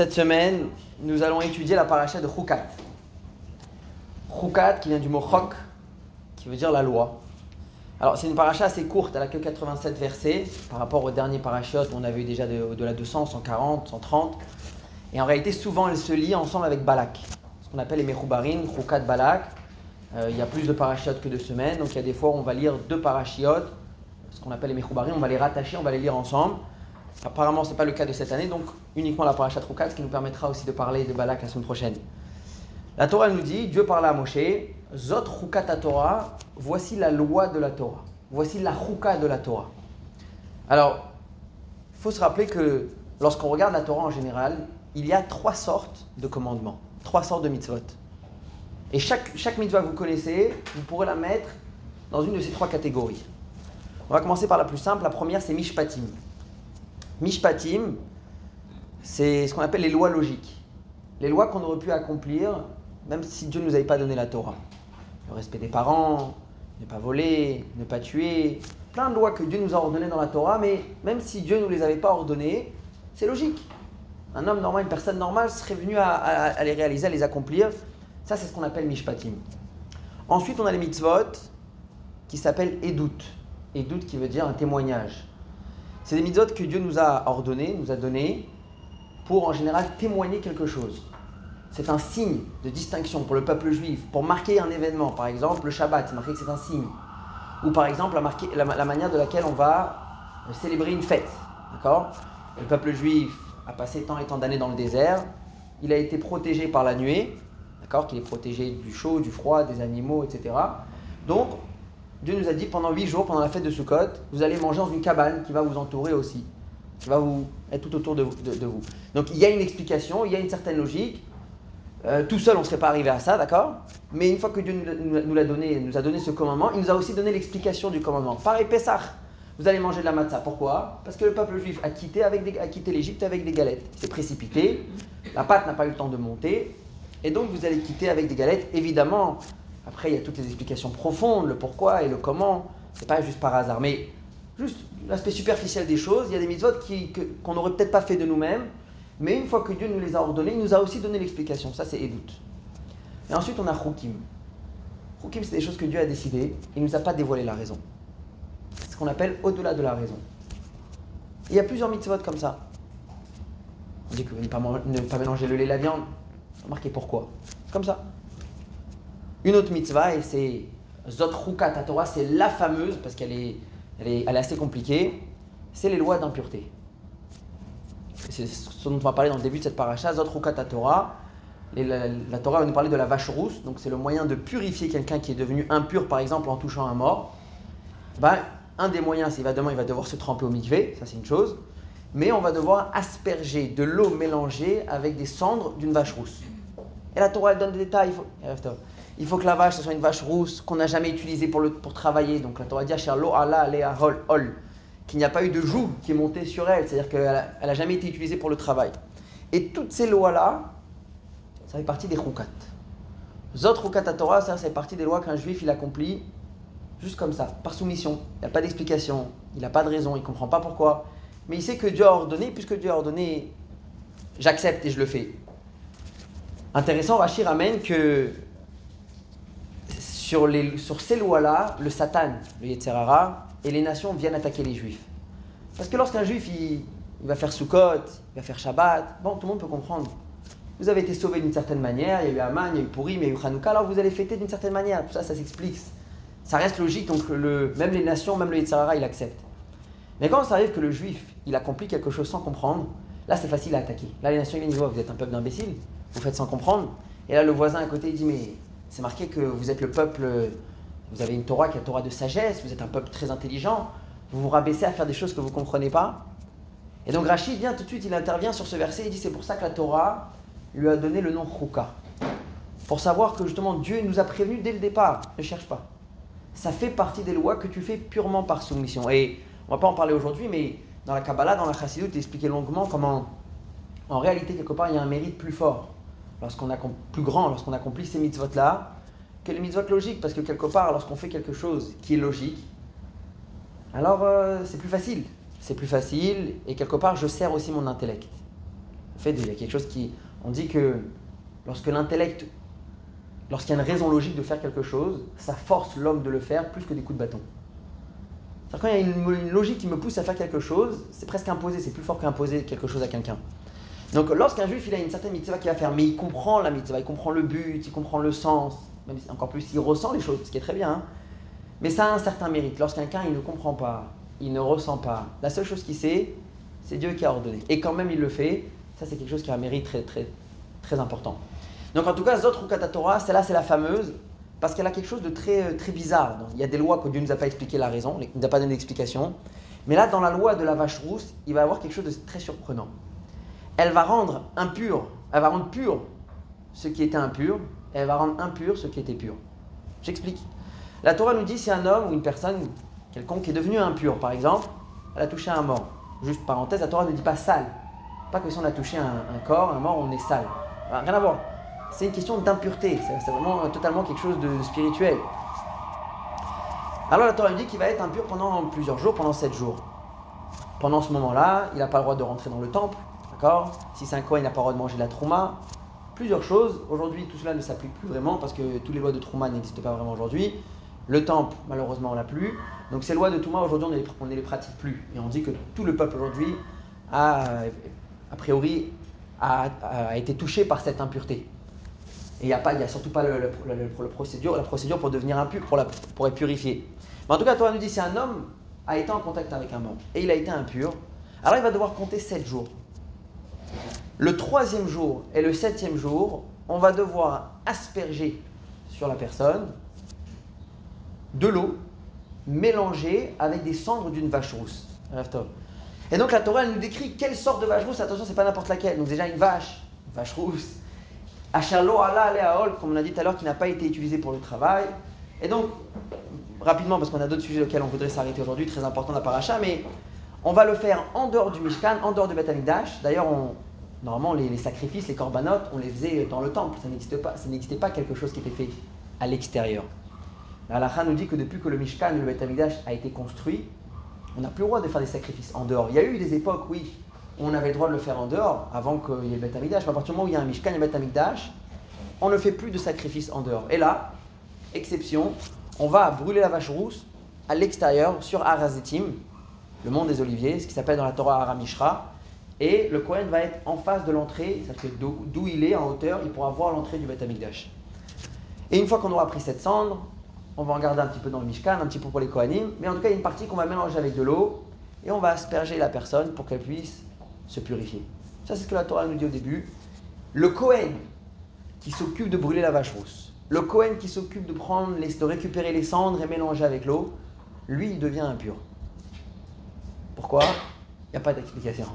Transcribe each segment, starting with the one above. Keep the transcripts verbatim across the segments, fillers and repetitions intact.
Cette semaine, nous allons étudier la paracha de Chukat. Chukat qui vient du mot Chok, qui veut dire la loi. Alors c'est une paracha assez courte, elle n'a que quatre-vingt-sept versets. Par rapport au dernier parachot, on avait eu déjà au-delà de cent, cent quarante, cent trente. Et en réalité, souvent elle se lie ensemble avec Balak. Ce qu'on appelle les Mechubarim, Chukat Balak. Euh, il y a plus de parachotes que de semaines, donc il y a des fois où on va lire deux parachiotes, ce qu'on appelle les Mechubarim, on va les rattacher, on va les lire ensemble. Apparemment, ce n'est pas le cas de cette année, donc uniquement la parachat Chukat, ce qui nous permettra aussi de parler de Balak la semaine prochaine. La Torah nous dit, Dieu parla à Moshe, « Zot Chukat à Torah, voici la loi de la Torah, voici la Chuka de la Torah. » Alors, il faut se rappeler que lorsqu'on regarde la Torah en général, il y a trois sortes de commandements, trois sortes de mitzvot. Et chaque, chaque mitzvah que vous connaissez, vous pourrez la mettre dans une de ces trois catégories. On va commencer par la plus simple, la première c'est Mishpatim. Mishpatim, c'est ce qu'on appelle les lois logiques. Les lois qu'on aurait pu accomplir, même si Dieu ne nous avait pas donné la Torah. Le respect des parents, ne pas voler, ne pas tuer. Plein de lois que Dieu nous a ordonnées dans la Torah, mais même si Dieu ne nous les avait pas ordonnées, c'est logique. Un homme normal, une personne normale serait venue à, à, à les réaliser, à les accomplir. Ça, c'est ce qu'on appelle Mishpatim. Ensuite, on a les mitzvot qui s'appellent Edut. Edut qui veut dire un témoignage. C'est des mitzvot que Dieu nous a ordonné, nous a donné, pour en général témoigner quelque chose. C'est un signe de distinction pour le peuple juif, pour marquer un événement, par exemple le Shabbat, c'est marqué que c'est un signe. Ou par exemple la, marquer, la, la manière de laquelle on va célébrer une fête. D'accord ? Le peuple juif a passé tant et tant d'années dans le désert, il a été protégé par la nuée, d'accord, qu'il est protégé du chaud, du froid, des animaux, et cetera. Donc, Dieu nous a dit pendant huit jours, pendant la fête de Sukkot, vous allez manger dans une cabane qui va vous entourer aussi, qui va vous être tout autour de vous. De, de vous. Donc il y a une explication, il y a une certaine logique. Euh, tout seul, on ne serait pas arrivé à ça, d'accord ? Mais une fois que Dieu nous, nous l'a donné, nous a donné ce commandement, il nous a aussi donné l'explication du commandement. Pareil, Pessah, vous allez manger de la matzah. Pourquoi ? Parce que le peuple juif a quitté, avec des, a quitté l'Égypte avec des galettes. Il s'est précipité, la pâte n'a pas eu le temps de monter, et donc vous allez quitter avec des galettes, évidemment. Après, il y a toutes les explications profondes, le pourquoi et le comment. C'est pas juste par hasard, mais juste l'aspect superficiel des choses. Il y a des mitzvot qui, que, qu'on n'aurait peut-être pas fait de nous-mêmes, mais une fois que Dieu nous les a ordonnés, il nous a aussi donné l'explication. Ça, c'est Edut. Et ensuite, on a Chukim. Chukim, c'est des choses que Dieu a décidées. Il ne nous a pas dévoilé la raison. C'est ce qu'on appelle au-delà de la raison. Et il y a plusieurs mitzvot comme ça. On dit que ne pas, ne pas mélanger le lait et la viande. Remarquez pourquoi. C'est comme ça. Une autre mitzvah, et c'est Zot Chukat à Torah, c'est la fameuse, parce qu'elle est, elle est, elle est assez compliquée, c'est les lois d'impureté. C'est ce dont on va parler dans le début de cette paracha, Zot Chukat à Torah. Et la, la Torah va nous parler de la vache rousse, donc c'est le moyen de purifier quelqu'un qui est devenu impur, par exemple en touchant un mort. Ben, un des moyens, c'est évidemment, il va devoir se tremper au mikvé, ça c'est une chose, mais on va devoir asperger de l'eau mélangée avec des cendres d'une vache rousse. Et la Torah, elle donne des détails. Il faut... Il faut que la vache, ce soit une vache rousse qu'on n'a jamais utilisée pour, le, pour travailler. Donc la Torah dit qu'il n'y a pas eu de joug qui est monté sur elle. C'est-à-dire qu'elle n'a jamais été utilisée pour le travail. Et toutes ces lois-là, ça fait partie des Chukat. Zot Chukat à Torah, ça, ça fait partie des lois qu'un juif il accomplit juste comme ça, par soumission. Il n'a pas d'explication, il n'a pas de raison, il ne comprend pas pourquoi. Mais il sait que Dieu a ordonné, puisque Dieu a ordonné, j'accepte et je le fais. Intéressant, Rashi ramène que... Sur, les, sur ces lois-là, le Satan, le Yetzer Hara, et les nations viennent attaquer les Juifs. Parce que lorsqu'un Juif, il, il va faire Sukkot, il va faire Shabbat, bon, tout le monde peut comprendre. Vous avez été sauvés d'une certaine manière, il y a eu Haman, il y a eu Purim, il y a eu Hanouka, alors vous allez fêter d'une certaine manière. Tout ça, ça s'explique. Ça reste logique, donc le, même les nations, même le Yetzer Hara, il accepte. Mais quand ça arrive que le Juif, il accomplit quelque chose sans comprendre, là, c'est facile à attaquer. Là, les nations, ils viennent dire, vous êtes un peuple d'imbéciles, vous faites sans comprendre. Et là, le voisin à côté, il dit, mais... C'est marqué que vous êtes le peuple, vous avez une Torah qui est la Torah de sagesse, vous êtes un peuple très intelligent, vous vous rabaissez à faire des choses que vous ne comprenez pas. Et donc Rashi vient tout de suite, il intervient sur ce verset, il dit c'est pour ça que la Torah lui a donné le nom Chuka. Pour savoir que justement Dieu nous a prévenus dès le départ, ne cherche pas. Ça fait partie des lois que tu fais purement par soumission. Et on ne va pas en parler aujourd'hui, mais dans la Kabbalah, dans la Chassidut, il expliquait longuement comment en réalité quelque part il y a un mérite plus fort. Lorsqu'on accomplit, plus grand, lorsqu'on accomplit ces mitzvot-là, que les mitzvot logiques, parce que quelque part, lorsqu'on fait quelque chose qui est logique, alors euh, c'est plus facile. C'est plus facile, et quelque part, je sers aussi mon intellect. fait, il y a quelque chose qui… On dit que lorsque l'intellect, lorsqu'il y a une raison logique de faire quelque chose, ça force l'homme de le faire plus que des coups de bâton. C'est-à-dire quand il y a une, une logique qui me pousse à faire quelque chose, c'est presque imposé, c'est plus fort qu'imposer quelque chose à quelqu'un. Donc lorsqu'un juif, il a une certaine mitzvah qu'il va faire, mais il comprend la mitzvah, il comprend le but, il comprend le sens, même encore plus, il ressent les choses, ce qui est très bien, hein. Mais ça a un certain mérite. Lorsqu'un il ne comprend pas, il ne ressent pas, la seule chose qu'il sait, c'est Dieu qui a ordonné. Et quand même il le fait, ça c'est quelque chose qui a un mérite très très très important. Donc en tout cas, Zot Rukat HaTorah, celle-là c'est la fameuse, parce qu'elle a quelque chose de très très bizarre. Donc, il y a des lois que Dieu ne nous a pas expliqué la raison, il ne nous a pas donné d'explication. Mais là, dans la loi de la vache rousse, il va y avoir quelque chose de très surprenant. Elle va rendre impur, elle va rendre pur ce qui était impur, et elle va rendre impur ce qui était pur. J'explique. La Torah nous dit si un homme ou une personne quelconque est devenu impur, par exemple, elle a touché un mort. Juste parenthèse, la Torah ne dit pas sale. Pas que si on a touché un, un corps, un mort, on est sale. Alors, rien à voir. C'est une question d'impureté. C'est vraiment totalement quelque chose de spirituel. Alors la Torah nous dit qu'il va être impur pendant plusieurs jours, pendant sept jours. Pendant ce moment-là, il n'a pas le droit de rentrer dans le temple. D'accord ? Si c'est un coin, il n'a pas le droit de manger de la trouma. Plusieurs choses. Aujourd'hui, tout cela ne s'applique plus vraiment parce que toutes les lois de trouma n'existent pas vraiment aujourd'hui. Le temple, malheureusement, on l'a plus. Donc ces lois de Touma, aujourd'hui, on ne les, on ne les pratique plus. Et on dit que tout le peuple aujourd'hui a, a priori, a, a été touché par cette impureté. Et il n'y a, a surtout pas le, le, le, le, le procédure, la procédure pour devenir impur, pour, la, pour être purifié. Mais en tout cas, Torah nous dit, si un homme a été en contact avec un mort et il a été impur, alors il va devoir compter sept jours. Le troisième jour et le septième jour, on va devoir asperger sur la personne de l'eau mélangée avec des cendres d'une vache rousse. Et donc la Torah elle nous décrit quelle sorte de vache rousse. Attention, c'est pas n'importe laquelle. Donc déjà une vache, une vache rousse, Asherlo ala le'aol, comme on a dit tout à l'heure, qui n'a pas été utilisée pour le travail. Et donc rapidement, parce qu'on a d'autres sujets auxquels on voudrait s'arrêter aujourd'hui, très important la paracha, mais on va le faire en dehors du Mishkan, en dehors de Beth Amikdash. D'ailleurs, on, normalement les, les sacrifices, les korbanot, on les faisait dans le temple. Ça n'existait pas, ça n'existait pas quelque chose qui était fait à l'extérieur. La halakha nous dit que depuis que le Mishkan, le Beth Amikdash a été construit, on n'a plus le droit de faire des sacrifices en dehors. Il y a eu des époques, oui, où on avait le droit de le faire en dehors, avant qu'il y ait le Beth Amikdash. Mais à partir du moment où il y a un Mishkan et Beth Amikdash, on ne fait plus de sacrifices en dehors. Et là, exception, on va brûler la vache rousse à l'extérieur, sur Har Hazitim, le mont des Oliviers, ce qui s'appelle dans la Torah Har HaMishra. Et le Kohen va être en face de l'entrée, c'est-à-dire d'où il est, en hauteur, il pourra voir l'entrée du Beth Amikdash. Et une fois qu'on aura pris cette cendre, on va en garder un petit peu dans le Mishkan, un petit peu pour les Kohanim, mais en tout cas il y a une partie qu'on va mélanger avec de l'eau et on va asperger la personne pour qu'elle puisse se purifier. Ça c'est ce que la Torah nous dit au début. Le Kohen qui s'occupe de brûler la vache rousse, le Kohen qui s'occupe de prendre, les, de récupérer les cendres et mélanger avec l'eau, lui il devient impur. Pourquoi ? Il n'y a pas d'explication.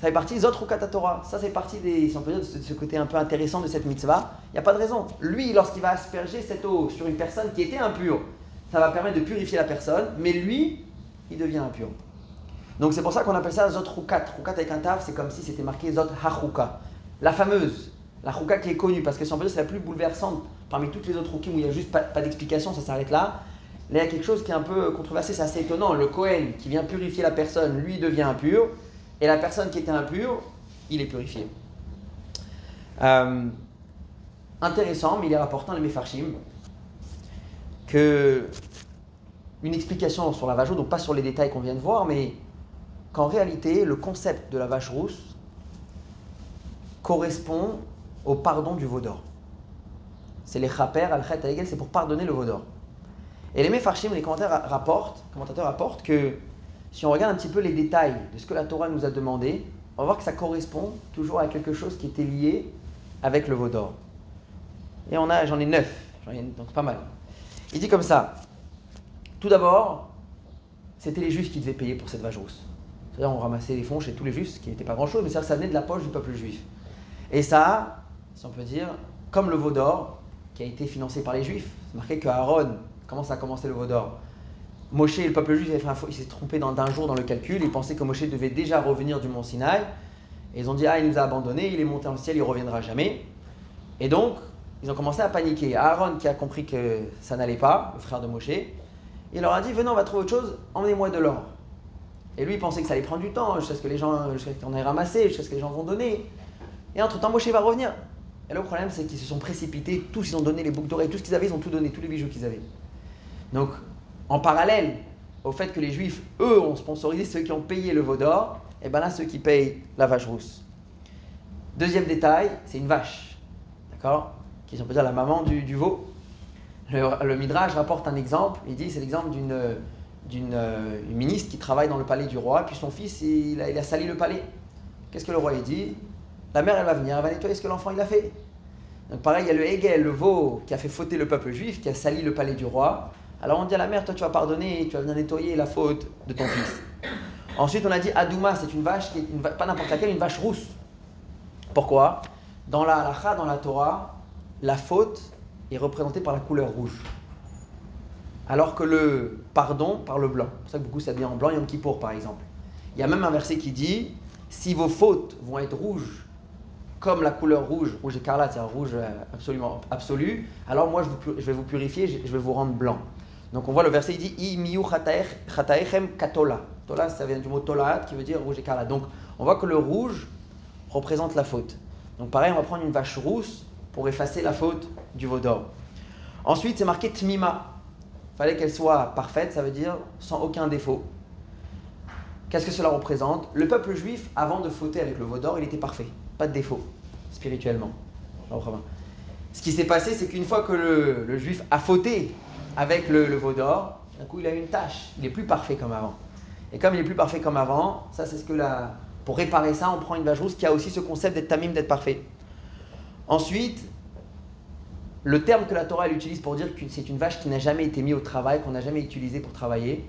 Ça fait partie Zot Rukat HaTorah. Ça c'est partie des, si on peut dire, de ce côté un peu intéressant de cette mitzvah. Il n'y a pas de raison. Lui, lorsqu'il va asperger cette eau sur une personne qui était impure, ça va permettre de purifier la personne, mais lui, il devient impur. Donc c'est pour ça qu'on appelle ça Zot Rukat. Rukat avec un taf, c'est comme si c'était marqué Zot HaRuka. La fameuse, la Ruka qui est connue, parce que si on peut dire, c'est la plus bouleversante parmi toutes les autres Rukim où il n'y a juste pas, pas d'explication, ça s'arrête là. Là, il y a quelque chose qui est un peu controversé, c'est assez étonnant. Le Kohen qui vient purifier la personne, lui, devient impur. Et la personne qui était impure, il est purifié. Euh, intéressant, mais il est rapportant les Mefarshim que une explication sur la vache rousse, donc pas sur les détails qu'on vient de voir, mais qu'en réalité, le concept de la vache rousse correspond au pardon du veau d'or. C'est les chaper al-chet haegel, c'est pour pardonner le veau d'or. Et les Mefarshim, les commentateurs rapportent, commentateurs rapportent que si on regarde un petit peu les détails de ce que la Torah nous a demandé, on va voir que ça correspond toujours à quelque chose qui était lié avec le veau d'or. Et on a, j'en ai neuf, j'en ai, donc pas mal. Il dit comme ça, tout d'abord, c'était les Juifs qui devaient payer pour cette vache rousse. C'est-à-dire on ramassait les fonds chez tous les Juifs, ce qui n'était pas grand-chose, mais ça, ça venait de la poche du peuple juif. Et ça, si on peut dire, comme le veau d'or, qui a été financé par les Juifs, c'est marqué que Aaron, comment ça a commencé le veau d'or ? Moshe, le peuple juif, il s'est trompé d'un jour dans le calcul. Il pensait que Moshe devait déjà revenir du mont Sinaï. Et ils ont dit, ah, il nous a abandonnés, il est monté en ciel, il ne reviendra jamais. Et donc, ils ont commencé à paniquer. Aaron, qui a compris que ça n'allait pas, le frère de Moshe, il leur a dit, venez, on va trouver autre chose, emmenez-moi de l'or. Et lui, il pensait que ça allait prendre du temps, jusqu'à ce que les gens, jusqu'à ce qu'on ait ramassé, jusqu'à ce que les gens vont donner. Et entre-temps, Moshe va revenir. Et le problème, c'est qu'ils se sont précipités, tous ils ont donné les boucles d'oreilles, tout ce qu'ils avaient, ils ont tout donné, tous les bijoux qu'ils avaient. Donc, en parallèle au fait que les Juifs, eux, ont sponsorisé ceux qui ont payé le veau d'or, et bien là, ceux qui payent la vache rousse. Deuxième détail, c'est une vache, d'accord, qui, on peut dire, la maman du, du veau. Le, le Midrash rapporte un exemple, il dit, c'est l'exemple d'une d'une euh, ministre qui travaille dans le palais du roi, puis son fils, il a, il a sali le palais. Qu'est-ce que le roi, il dit ? La mère, elle va venir, elle va nettoyer ce que l'enfant, il a fait. Donc pareil, il y a le Hegel, le veau, qui a fait fauter le peuple juif, qui a sali le palais du roi. Alors on dit à la mère, toi tu vas pardonner, tu vas venir nettoyer la faute de ton fils. Ensuite on a dit Adouma, c'est une vache, qui est une va- pas n'importe laquelle, une vache rousse. Pourquoi ? Dans la halakha, dans la Torah, la faute est représentée par la couleur rouge. Alors que le pardon, par le blanc. C'est pour ça que beaucoup s'habillent en blanc, Yom Kippour par exemple. Il y a même un verset qui dit, si vos fautes vont être rouges, comme la couleur rouge, rouge écarlate, c'est un rouge absolument absolu, alors moi je, vous, je vais vous purifier, je vais vous rendre blanc. Donc on voit le verset, il dit « Imiyu chataechem katola ». Tola, ça vient du mot « tolaat » qui veut dire « rouge écarlate ». Donc on voit que le rouge représente la faute. Donc pareil, on va prendre une vache rousse pour effacer la faute du veau d'or. Ensuite, c'est marqué « tmima ». Il fallait qu'elle soit parfaite, ça veut dire sans aucun défaut. Qu'est-ce que cela représente ? Le peuple juif, avant de fauter avec le veau d'or, il était parfait. Pas de défaut, spirituellement. Ce qui s'est passé, c'est qu'une fois que le, le juif a fauté avec le, le veau d'or, d'un coup il a une tâche, il n'est plus parfait comme avant. Et comme il n'est plus parfait comme avant, ça c'est ce que la... pour réparer ça, on prend une vache rousse qui a aussi ce concept d'être tamim, d'être parfait. Ensuite, le terme que la Torah elle utilise pour dire que c'est une vache qui n'a jamais été mise au travail, qu'on n'a jamais utilisée pour travailler,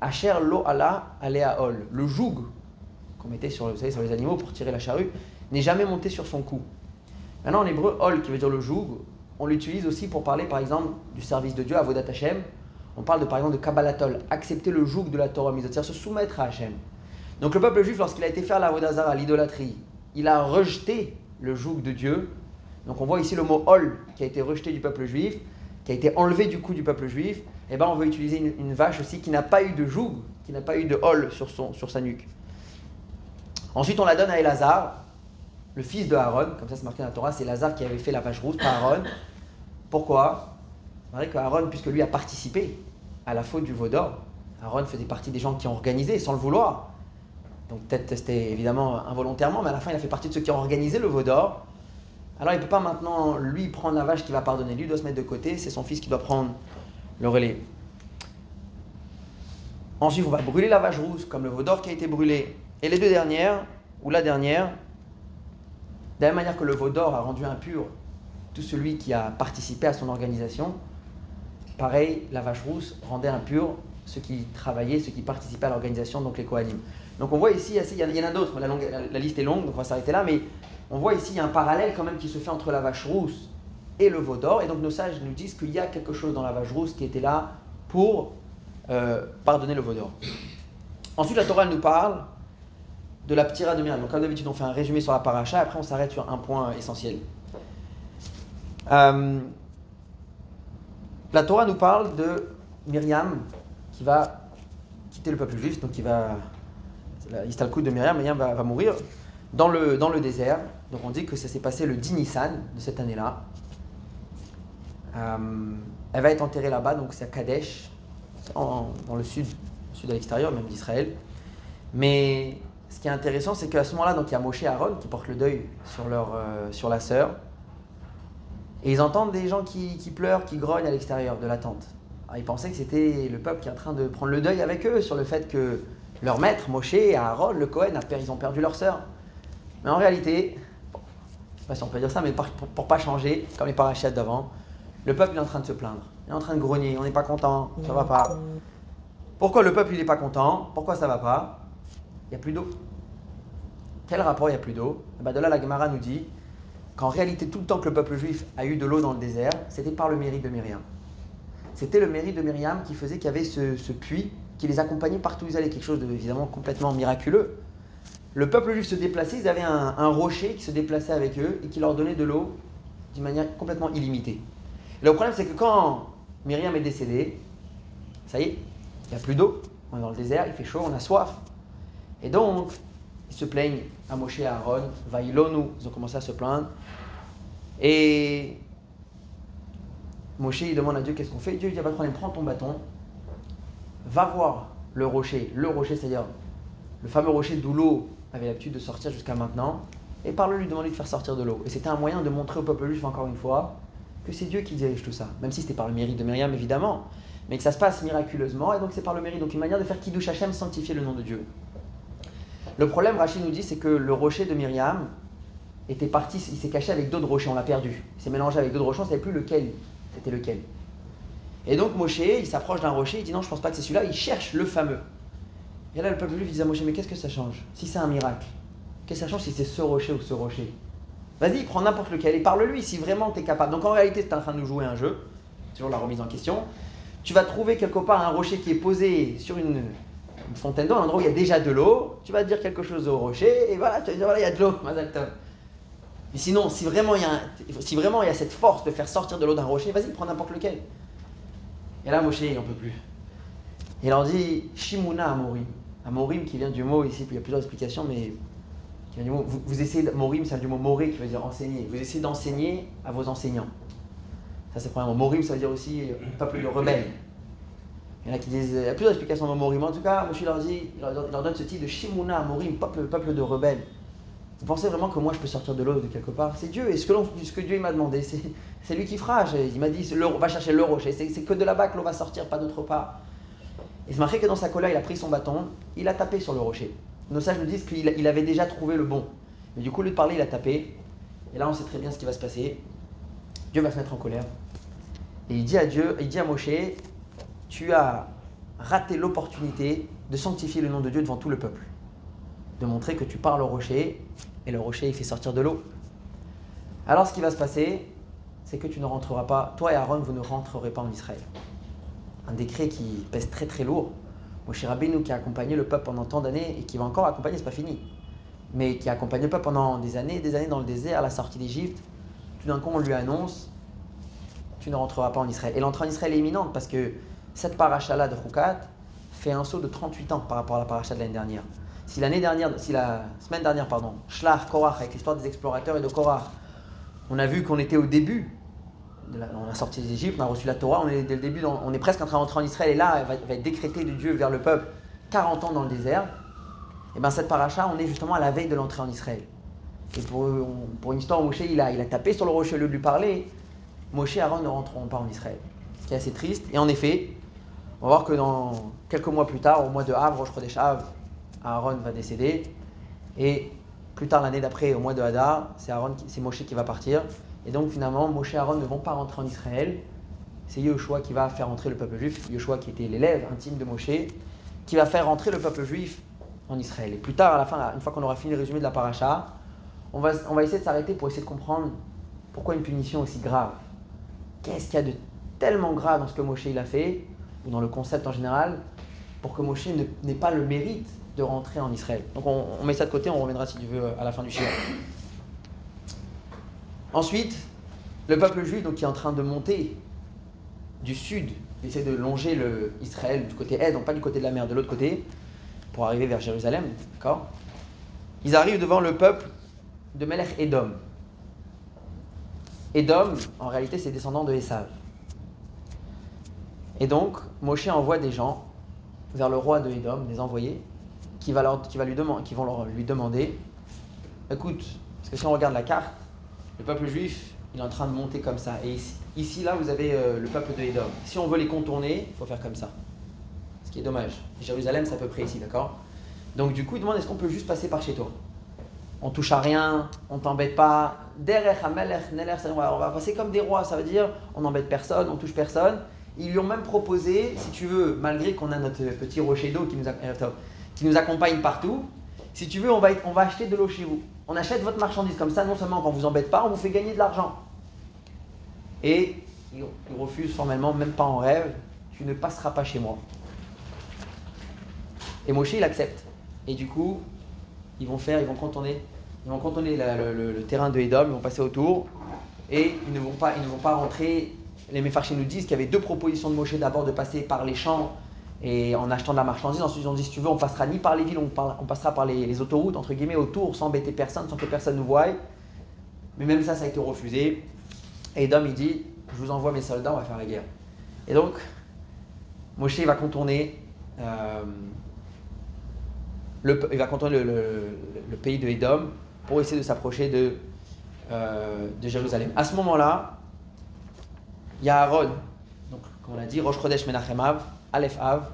asher lo ala aléaol, le joug qu'on mettait sur, vous savez, sur les animaux pour tirer la charrue, n'est jamais monté sur son cou. Maintenant en hébreu, ol qui veut dire le joug, on l'utilise aussi pour parler, par exemple, du service de Dieu, Avodat Hashem. On parle, de, par exemple, de Kabbalatol, accepter le joug de la Torah mitzvot, c'est-à-dire se soumettre à Hashem. Donc le peuple juif, lorsqu'il a été faire la Avodah Zarah, l'idolâtrie, il a rejeté le joug de Dieu. Donc on voit ici le mot Ol, qui a été rejeté du peuple juif, qui a été enlevé du cou du peuple juif. Et bien on veut utiliser une, une vache aussi qui n'a pas eu de joug, qui n'a pas eu de Ol sur, son, sur sa nuque. Ensuite on la donne à Elazar, le fils de Aaron, comme ça c'est marqué dans la Torah, c'est Elazar qui avait fait la vache rousse, pas Aaron. Pourquoi ? C'est vrai qu'Aaron, puisque lui a participé à la faute du veau d'or, Aaron faisait partie des gens qui ont organisé sans le vouloir. Donc peut-être c'était évidemment involontairement, mais à la fin il a fait partie de ceux qui ont organisé le veau d'or. Alors il ne peut pas maintenant lui prendre la vache qui va pardonner, lui doit se mettre de côté, c'est son fils qui doit prendre le relais. Ensuite on va brûler la vache rousse comme le veau d'or qui a été brûlé. Et les deux dernières, ou la dernière, de la même manière que le veau d'or a rendu impur tout celui qui a participé à son organisation, pareil, la vache rousse rendait impur ceux qui travaillaient, ceux qui participaient à l'organisation, donc les Kohanim. Donc on voit ici, il y en a d'autres, la, longue, la liste est longue, donc on va s'arrêter là, mais on voit ici, il y a un parallèle quand même qui se fait entre la vache rousse et le veau d'or, et donc nos sages nous disent qu'il y a quelque chose dans la vache rousse qui était là pour euh, pardonner le veau d'or. Ensuite, la Torah nous parle de la ptira de Miriam. Donc comme d'habitude, on fait un résumé sur la paracha, après on s'arrête sur un point essentiel. Euh, la Torah nous parle de Myriam qui va quitter le peuple juif, donc qui va, l'istalkout de Myriam, Myriam va, va mourir dans le, dans le désert. Donc on dit que ça s'est passé le dix Nissan de cette année-là. Euh, elle va être enterrée là-bas, donc c'est à Kadesh, en, dans le sud, sud à l'extérieur même d'Israël. Mais ce qui est intéressant, c'est qu'à ce moment-là, donc il y a Moshe et Aaron qui portent le deuil sur, leur, euh, sur la sœur. Et ils entendent des gens qui, qui pleurent, qui grognent à l'extérieur de la tente. Alors, ils pensaient que c'était le peuple qui est en train de prendre le deuil avec eux sur le fait que leur maître, Moshe, Aaron, le Cohen, ils ont perdu leur sœur. Mais en réalité, bon, je ne sais pas si on peut dire ça, mais pour ne pas changer, comme les parachutes d'avant, le peuple est en train de se plaindre. Il est en train de grogner, on n'est pas content, ça ne va pas. Pourquoi le peuple n'est pas content ? Pourquoi ça ne va pas ? Il n'y a plus d'eau. Quel rapport il n'y a plus d'eau ? Et ben de là, la Gemara nous dit qu'en réalité, tout le temps que le peuple juif a eu de l'eau dans le désert, c'était par le mérite de Myriam. C'était le mérite de Myriam qui faisait qu'il y avait ce, ce puits qui les accompagnait partout où ils allaient, quelque chose de, évidemment, complètement miraculeux. Le peuple juif se déplaçait, ils avaient un, un rocher qui se déplaçait avec eux et qui leur donnait de l'eau d'une manière complètement illimitée. Et le problème, c'est que quand Myriam est décédée, ça y est, il n'y a plus d'eau, on est dans le désert, il fait chaud, on a soif. Et donc, ils se plaignent à Moshe et à Aaron, Vaïlonu, ils ont commencé à se plaindre. Et Moshe, il demande à Dieu qu'est-ce qu'on fait. Dieu lui dit, pas de problème, prends ton bâton, va voir le rocher, le rocher, c'est-à-dire le fameux rocher d'où l'eau avait l'habitude de sortir jusqu'à maintenant, et parle lui, demande lui de faire sortir de l'eau. Et c'était un moyen de montrer au peuple juif, encore une fois, que c'est Dieu qui dirige tout ça, même si c'était par le mérite de Myriam, évidemment, mais que ça se passe miraculeusement, et donc c'est par le mérite, donc une manière de faire Kiddush Hashem, sanctifier le nom de Dieu. Le problème, Rachid nous dit, c'est que le rocher de Myriam était parti, il s'est caché avec d'autres rochers, on l'a perdu, il s'est mélangé avec d'autres rochers, on ne savait plus lequel, c'était lequel. Et donc Moshe, il s'approche d'un rocher, il dit non, je pense pas que c'est celui-là, il cherche le fameux. Et là, le peuple juif dit à Moshe, mais qu'est-ce que ça change si c'est un miracle? Qu'est-ce que ça change si c'est ce rocher ou ce rocher? Vas-y, prends n'importe lequel et parle-lui si vraiment tu es capable. Donc en réalité, tu es en train de nous jouer un jeu, toujours la remise en question. Tu vas trouver quelque part un rocher qui est posé sur une, une fontaine d'eau, un endroit où il y a déjà de l'eau, tu vas dire quelque chose au rocher et voilà, tu vas dire voilà, il y a de l'eau, Mazal Tov. Mais sinon, si vraiment il y a un, si vraiment il y a cette force de faire sortir de l'eau d'un rocher, vas-y, prends n'importe lequel. Et là, Moshe, il n'en peut plus. Il leur dit Shimuna Amorim. Amorim qui vient du mot ici, il y a plusieurs explications, mais qui vient du mot, vous, vous essayez, Morim, ça vient du mot moré qui veut dire enseigner. Vous essayez d'enseigner à vos enseignants. Ça, c'est le premier mot. Morim, ça veut dire aussi peuple de rebelles. Il y en a qui disent, il y a plusieurs explications de Morim. En tout cas, Moshe leur dit, il leur, il leur donne ce titre de Shimuna Amorim, peuple, peuple de rebelles. Vous pensez vraiment que moi je peux sortir de l'eau de quelque part? C'est Dieu, et ce que, ce que Dieu m'a demandé, c'est, c'est lui qui fera. Il m'a dit, le, va chercher le rocher, c'est, c'est que de là-bas que l'eau va sortir, pas d'autre part. Et c'est marqué que dans sa colère, il a pris son bâton, il a tapé sur le rocher. Nos sages nous disent qu'il il avait déjà trouvé le bon. Mais du coup, au lieu de parler, il a tapé. Et là, on sait très bien ce qui va se passer. Dieu va se mettre en colère. Et il dit à Dieu, il dit à Moshe, tu as raté l'opportunité de sanctifier le nom de Dieu devant tout le peuple. De montrer que tu parles au rocher. Et le rocher, il fait sortir de l'eau. Alors, ce qui va se passer, c'est que tu ne rentreras pas, toi et Aaron, vous ne rentrerez pas en Israël. Un décret qui pèse très très lourd. Moshe Rabbeinu qui a accompagné le peuple pendant tant d'années et qui va encore accompagner, c'est pas fini. Mais qui a accompagné le peuple pendant des années et des années dans le désert, à la sortie d'Égypte. Tout d'un coup, on lui annonce, tu ne rentreras pas en Israël. Et l'entrée en Israël est imminente parce que cette paracha-là de Choukat fait un saut de trente-huit ans par rapport à la paracha de l'année dernière. Si l'année dernière, si la semaine dernière, pardon, Shlach, Korach, avec l'histoire des explorateurs et de Korach, on a vu qu'on était au début, de la, on a sorti d'Égypte, on a reçu la Torah, on est dès le début, on, on est presque en train d'entrer en Israël, et là, elle va, elle va être décrétée de Dieu vers le peuple, quarante ans dans le désert. Et bien cette paracha, on est justement à la veille de l'entrée en Israël. Et pour, on, pour une histoire, Moshe, il a, il a tapé sur le rocher au lieu de lui parler, Moshe et Aaron ne rentreront pas en Israël. Ce qui est assez triste, et en effet, on va voir que dans quelques mois plus tard, au mois de Av, Rosh Chodesh Av, Aaron va décéder, et plus tard l'année d'après, au mois de Hadar, c'est, Aaron qui, c'est Moshe qui va partir. Et donc finalement, Moshe et Aaron ne vont pas rentrer en Israël. C'est Yehoshua qui va faire rentrer le peuple juif, Yehoshua qui était l'élève intime de Moshe, qui va faire rentrer le peuple juif en Israël. Et plus tard, à la fin, une fois qu'on aura fini le résumé de la paracha, on va, on va essayer de s'arrêter pour essayer de comprendre pourquoi une punition aussi grave. Qu'est-ce qu'il y a de tellement grave dans ce que Moshe il a fait, ou dans le concept en général, pour que Moshe ne, n'ait pas le mérite de rentrer en Israël. Donc on, on met ça de côté, on reviendra si tu veux à la fin du shiur. Ensuite, le peuple juif donc, qui est en train de monter du sud, il essaie de longer le Israël du côté est, donc pas du côté de la mer, de l'autre côté, pour arriver vers Jérusalem, d'accord? Ils arrivent devant le peuple de Melech Edom. Edom, en réalité, c'est descendant de Esav. Et donc, Moshe envoie des gens vers le roi de Edom, des envoyés, qui, va leur, qui, va lui demand, qui vont leur, lui demander, écoute, parce que si on regarde la carte, le peuple juif, il est en train de monter comme ça. Et ici, ici là, vous avez euh, le peuple de Édom. Si on veut les contourner, il faut faire comme ça. Ce qui est dommage. Et Jérusalem, c'est à peu près ici, d'accord? Donc du coup, il demande, est-ce qu'on peut juste passer par chez toi? On touche à rien, on t'embête pas. Derech HaMelech Neler, on va passer comme des rois, ça veut dire on n'embête personne, on touche personne. Ils lui ont même proposé, si tu veux, malgré qu'on a notre petit rocher d'eau qui nous, a, qui nous accompagne partout, si tu veux, on va, être, on va acheter de l'eau chez vous. On achète votre marchandise, comme ça, non seulement quand vous embête pas, on vous fait gagner de l'argent. Et il refuse formellement, même pas en rêve, tu ne passeras pas chez moi. Et Moshe, il accepte. Et du coup, ils vont faire, ils vont contourner, ils vont contourner la, le, le, le terrain de Édom, ils vont passer autour, et ils ne vont pas, ils ne vont pas rentrer. Les Mefarchim nous disent qu'il y avait deux propositions de Moshe, d'abord de passer par les champs Et en achetant de la marchandise, ensuite ils ont dit, si tu veux, on passera ni par les villes, on, par, on passera par les, les autoroutes, entre guillemets, autour, sans embêter personne, sans que personne nous voie. Mais même ça, ça a été refusé. Et Edom, il dit, je vous envoie mes soldats, on va faire la guerre. Et donc, Moshe, il va contourner, euh, le, il va contourner le, le, le pays de Edom pour essayer de s'approcher de, euh, de Jérusalem. À ce moment-là, il y a Aaron, donc, comme on l'a dit, Rosh Chodesh Menachem Av, Aleph Av.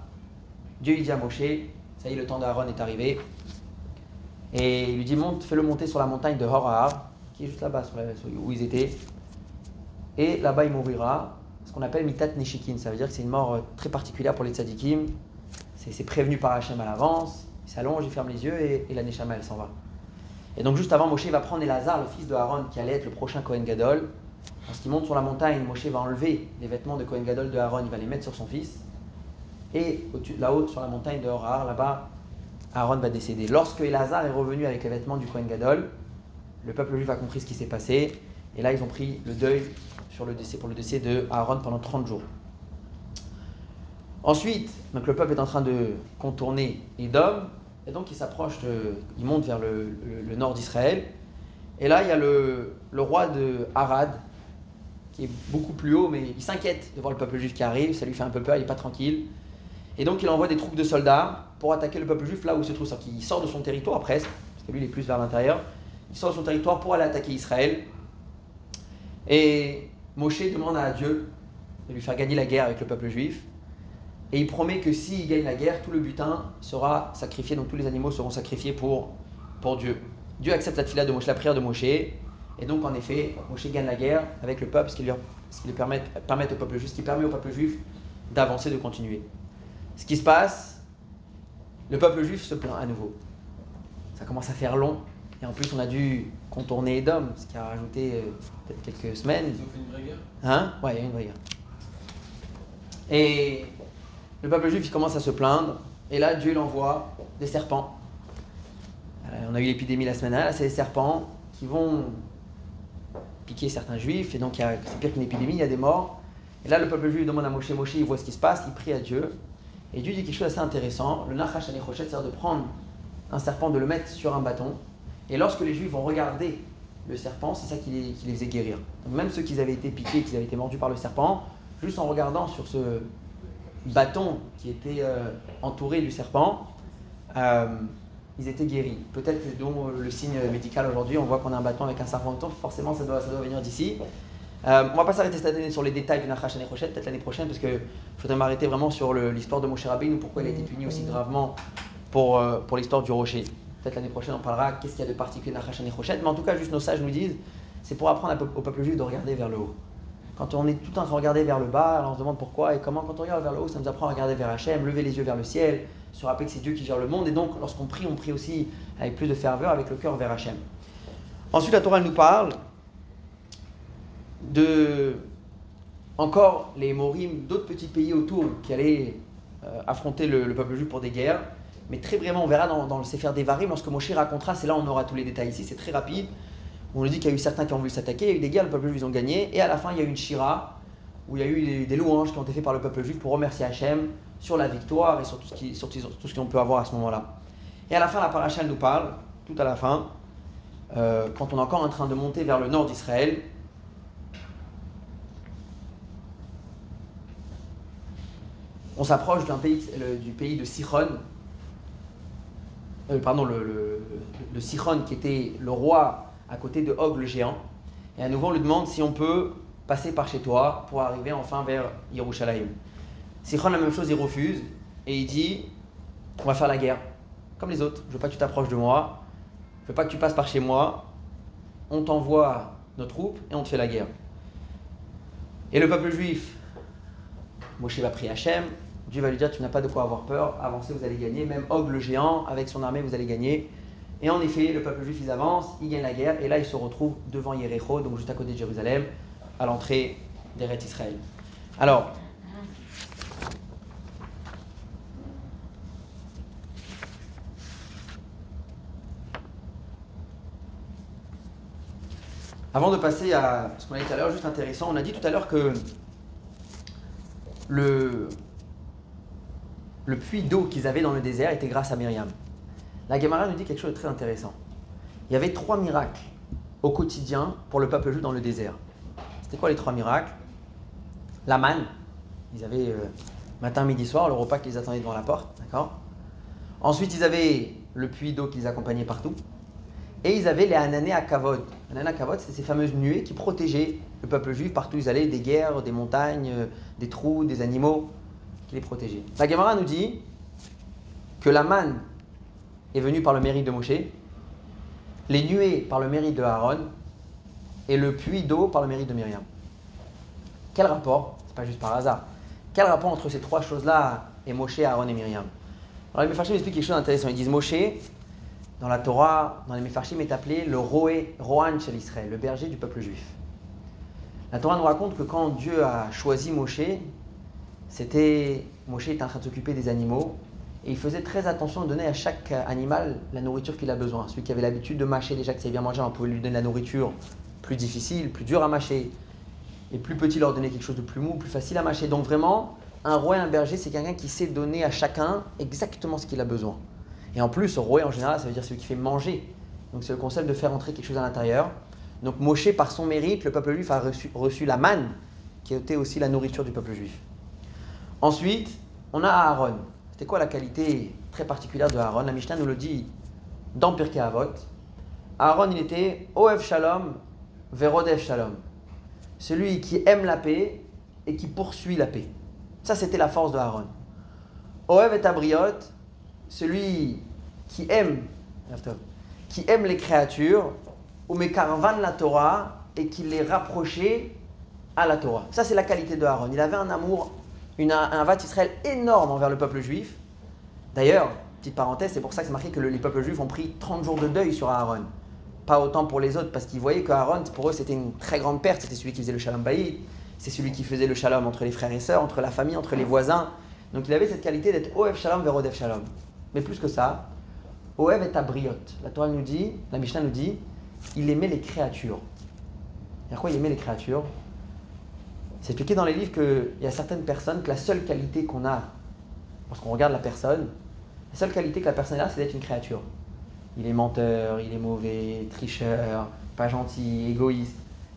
Dieu lui dit à Moshe, ça y est, le temps d'Aaron est arrivé. Et il lui dit, monte, fais-le monter sur la montagne de Hor Ahar, qui est juste là-bas, sur la, sur, où ils étaient. Et là-bas, il mourira, ce qu'on appelle Mitat Neshikin. Ça veut dire que c'est une mort très particulière pour les tzadikim. C'est, c'est prévenu par Hachem à l'avance. Il s'allonge, il ferme les yeux et, et la Neshama, elle s'en va. Et donc, juste avant, Moshe va prendre Elazar, le fils de Aaron, qui allait être le prochain Kohen Gadol. Lorsqu'il monte sur la montagne, Moshe va enlever les vêtements de Kohen Gadol de Aaron, il va les mettre sur son fils. Et là-haut, sur la montagne de Hor Ahar, là-bas, Aaron va décéder. Lorsque Elazar est revenu avec les vêtements du Kohen Gadol, le peuple juif a compris ce qui s'est passé. Et là, ils ont pris le deuil sur le décès, pour le décès de Aaron pendant trente jours. Ensuite, donc le peuple est en train de contourner Edom. Et donc, il s'approche, de, il monte vers le, le, le nord d'Israël. Et là, il y a le, le roi de Arad, qui est beaucoup plus haut, mais il s'inquiète de voir le peuple juif qui arrive. Ça lui fait un peu peur, il n'est pas tranquille. Et donc, il envoie des troupes de soldats pour attaquer le peuple juif là où il se trouve. C'est-à-dire qu'il sort de son territoire presque, parce que lui, il est plus vers l'intérieur. Il sort de son territoire pour aller attaquer Israël. Et Moshe demande à Dieu de lui faire gagner la guerre avec le peuple juif. Et il promet que s'il gagne la guerre, tout le butin sera sacrifié, donc tous les animaux seront sacrifiés pour, pour Dieu. Dieu accepte la tefila de Moshe, la prière de Moshe. Et donc, en effet, Moshe gagne la guerre avec le peuple, ce qui, lui, ce qui lui permet, permet au peuple juif, ce qui permet au peuple juif d'avancer, de continuer. Ce qui se passe, le peuple juif se plaint à nouveau. Ça commence à faire long. Et en plus, on a dû contourner Edom, ce qui a rajouté euh, peut-être quelques semaines. Ils ont fait une vraie guerre ? Hein ? Ouais, il y a une vraie guerre. Et le peuple juif, il commence à se plaindre. Et là, Dieu l'envoie des serpents. Alors, on a eu l'épidémie la semaine dernière. Là, c'est des serpents qui vont piquer certains juifs. Et donc, il y a, c'est pire qu'une épidémie, il y a des morts. Et là, le peuple juif demande à Moshe. Moshe, il voit ce qui se passe, il prie à Dieu. Et Dieu dit quelque chose d'assez intéressant. Le Nachash HaNechoshet, c'est-à-dire de prendre un serpent, de le mettre sur un bâton. Et lorsque les Juifs vont regarder le serpent, c'est ça qui les, qui les faisait guérir. Donc même ceux qui avaient été piqués, qui avaient été mordus par le serpent, juste en regardant sur ce bâton qui était euh, entouré du serpent, euh, ils étaient guéris. Peut-être dont le signe médical aujourd'hui, on voit qu'on a un bâton avec un serpent autour, forcément ça doit, ça doit venir d'ici. Euh, on ne va pas s'arrêter cette année sur les détails du Nachash HaNechoshet, peut-être l'année prochaine, parce que je voudrais m'arrêter vraiment sur le, l'histoire de Moshe Rabbeinu, pourquoi il a été puni aussi gravement pour, euh, pour l'histoire du rocher. Peut-être l'année prochaine, on parlera qu'est-ce qu'il y a de particulier dans Nachash HaNechoshet. Mais en tout cas, juste nos sages nous disent, c'est pour apprendre au peuple juif de regarder vers le haut. Quand on est tout le temps regardé vers le bas, alors on se demande pourquoi et comment. Quand on regarde vers le haut, ça nous apprend à regarder vers Hachem, lever les yeux vers le ciel, se rappeler que c'est Dieu qui gère le monde. Et donc, lorsqu'on prie, on prie aussi avec plus de ferveur, avec le cœur vers Hachem. Ensuite, la Torah nous parle de encore les Morim, d'autres petits pays autour qui allaient euh, affronter le, le peuple juif pour des guerres. Mais très brièvement, on verra dans, dans le Sefer Devarim, lorsque Moshe racontera, c'est là on aura tous les détails ici, c'est très rapide. On nous dit qu'il y a eu certains qui ont voulu s'attaquer, il y a eu des guerres, le peuple juif ils ont gagné. Et à la fin, il y a eu une shira, où il y a eu des, des louanges qui ont été faites par le peuple juif pour remercier Hachem sur la victoire et sur tout ce, qui, sur tout ce qu'on peut avoir à ce moment-là. Et à la fin, la paracha nous parle, tout à la fin, euh, quand on est encore en train de monter vers le nord d'Israël. On s'approche d'un pays, le, du pays de Sichon. Euh, pardon, le, le, le Sichon qui était le roi à côté de Og le géant. Et à nouveau, on lui demande si on peut passer par chez toi pour arriver enfin vers Yerushalayim. Sichon, la même chose, il refuse et il dit on va faire la guerre, comme les autres. Je veux pas que tu t'approches de moi, je veux pas que tu passes par chez moi. On t'envoie nos troupes et on te fait la guerre. Et le peuple juif, Moshe va prier Hachem. Dieu va lui dire, tu n'as pas de quoi avoir peur, avancez, vous allez gagner. Même Og le géant, avec son armée, vous allez gagner. Et en effet, le peuple juif, ils avancent, ils gagnent la guerre. Et là, ils se retrouvent devant Yéricho, donc juste à côté de Jérusalem, à l'entrée d'Eretz Israël. Alors, avant de passer à ce qu'on a dit tout à l'heure, juste intéressant, on a dit tout à l'heure que le... le puits d'eau qu'ils avaient dans le désert était grâce à Myriam. La Guémara nous dit quelque chose de très intéressant. Il y avait trois miracles au quotidien pour le peuple juif dans le désert. C'était quoi les trois miracles? La manne. Ils avaient euh, matin, midi, soir, le repas qu'ils attendaient devant la porte. D'accord. Ensuite, ils avaient le puits d'eau qu'ils accompagnaient partout. Et ils avaient les Hanané Akavod. Hanané Akavod, c'est ces fameuses nuées qui protégeaient le peuple juif partout où ils allaient, des guerres, des montagnes, des trous, des animaux, qui les protégeaient. La Gemara nous dit que la manne est venue par le mérite de Moshe, les nuées par le mérite de Aaron, et le puits d'eau par le mérite de Myriam. Quel rapport? C'est pas juste par hasard. Quel rapport entre ces trois choses-là et Moshe, Aaron et Myriam? Alors les Mefarshim expliquent quelque chose d'intéressant. Ils disent Moshe, dans la Torah, dans les Mefarshim, est appelé le Roé, Rohan Shel Israël, le berger du peuple juif. La Torah nous raconte que quand Dieu a choisi Moshe, c'était Moshe était en train de s'occuper des animaux et il faisait très attention de donner à chaque animal la nourriture qu'il a besoin. Celui qui avait l'habitude de mâcher, déjà que c'est bien mangé, on pouvait lui donner la nourriture plus difficile, plus dure à mâcher, et plus petit leur donner quelque chose de plus mou, plus facile à mâcher. Donc vraiment, un roi et un berger, c'est quelqu'un qui sait donner à chacun exactement ce qu'il a besoin. Et en plus, roi en général, ça veut dire celui qui fait manger. Donc c'est le concept de faire entrer quelque chose à l'intérieur. Donc Moshe, par son mérite, le peuple juif a reçu, reçu la manne, qui était aussi la nourriture du peuple juif. Ensuite, on a Aaron. C'était quoi la qualité très particulière de Aaron? La Mishnah nous le dit dans Pirkei Avot. Aaron, il était Ohev Shalom, Verodev Shalom. Celui qui aime la paix et qui poursuit la paix. Ça, c'était la force de Aaron. Ohev et Tabriot, celui qui aime, qui aime les créatures, ou Mekarvan la Torah, et qui les rapprochait à la Torah. Ça, c'est la qualité de Aaron. Il avait un amour, une, un Avat Israël énorme envers le peuple juif. D'ailleurs, petite parenthèse, c'est pour ça que c'est marqué que le, les peuples juifs ont pris trente jours de deuil sur Aaron. Pas autant pour les autres, parce qu'ils voyaient que Aaron, pour eux, c'était une très grande perte. C'était celui qui faisait le shalom bayit, c'est celui qui faisait le shalom entre les frères et sœurs, entre la famille, entre les voisins. Donc il avait cette qualité d'être Ohev Shalom Verodev Shalom. Mais plus que ça, Ohev et Tabriot. La Torah nous dit, la Mishnah nous dit, il aimait les créatures. Pourquoi il aimait les créatures? C'est expliqué dans les livres qu'il y a certaines personnes que la seule qualité qu'on a, lorsqu'on regarde la personne, la seule qualité que la personne a, c'est d'être une créature. Il est menteur, il est mauvais, tricheur, pas gentil, égoïste.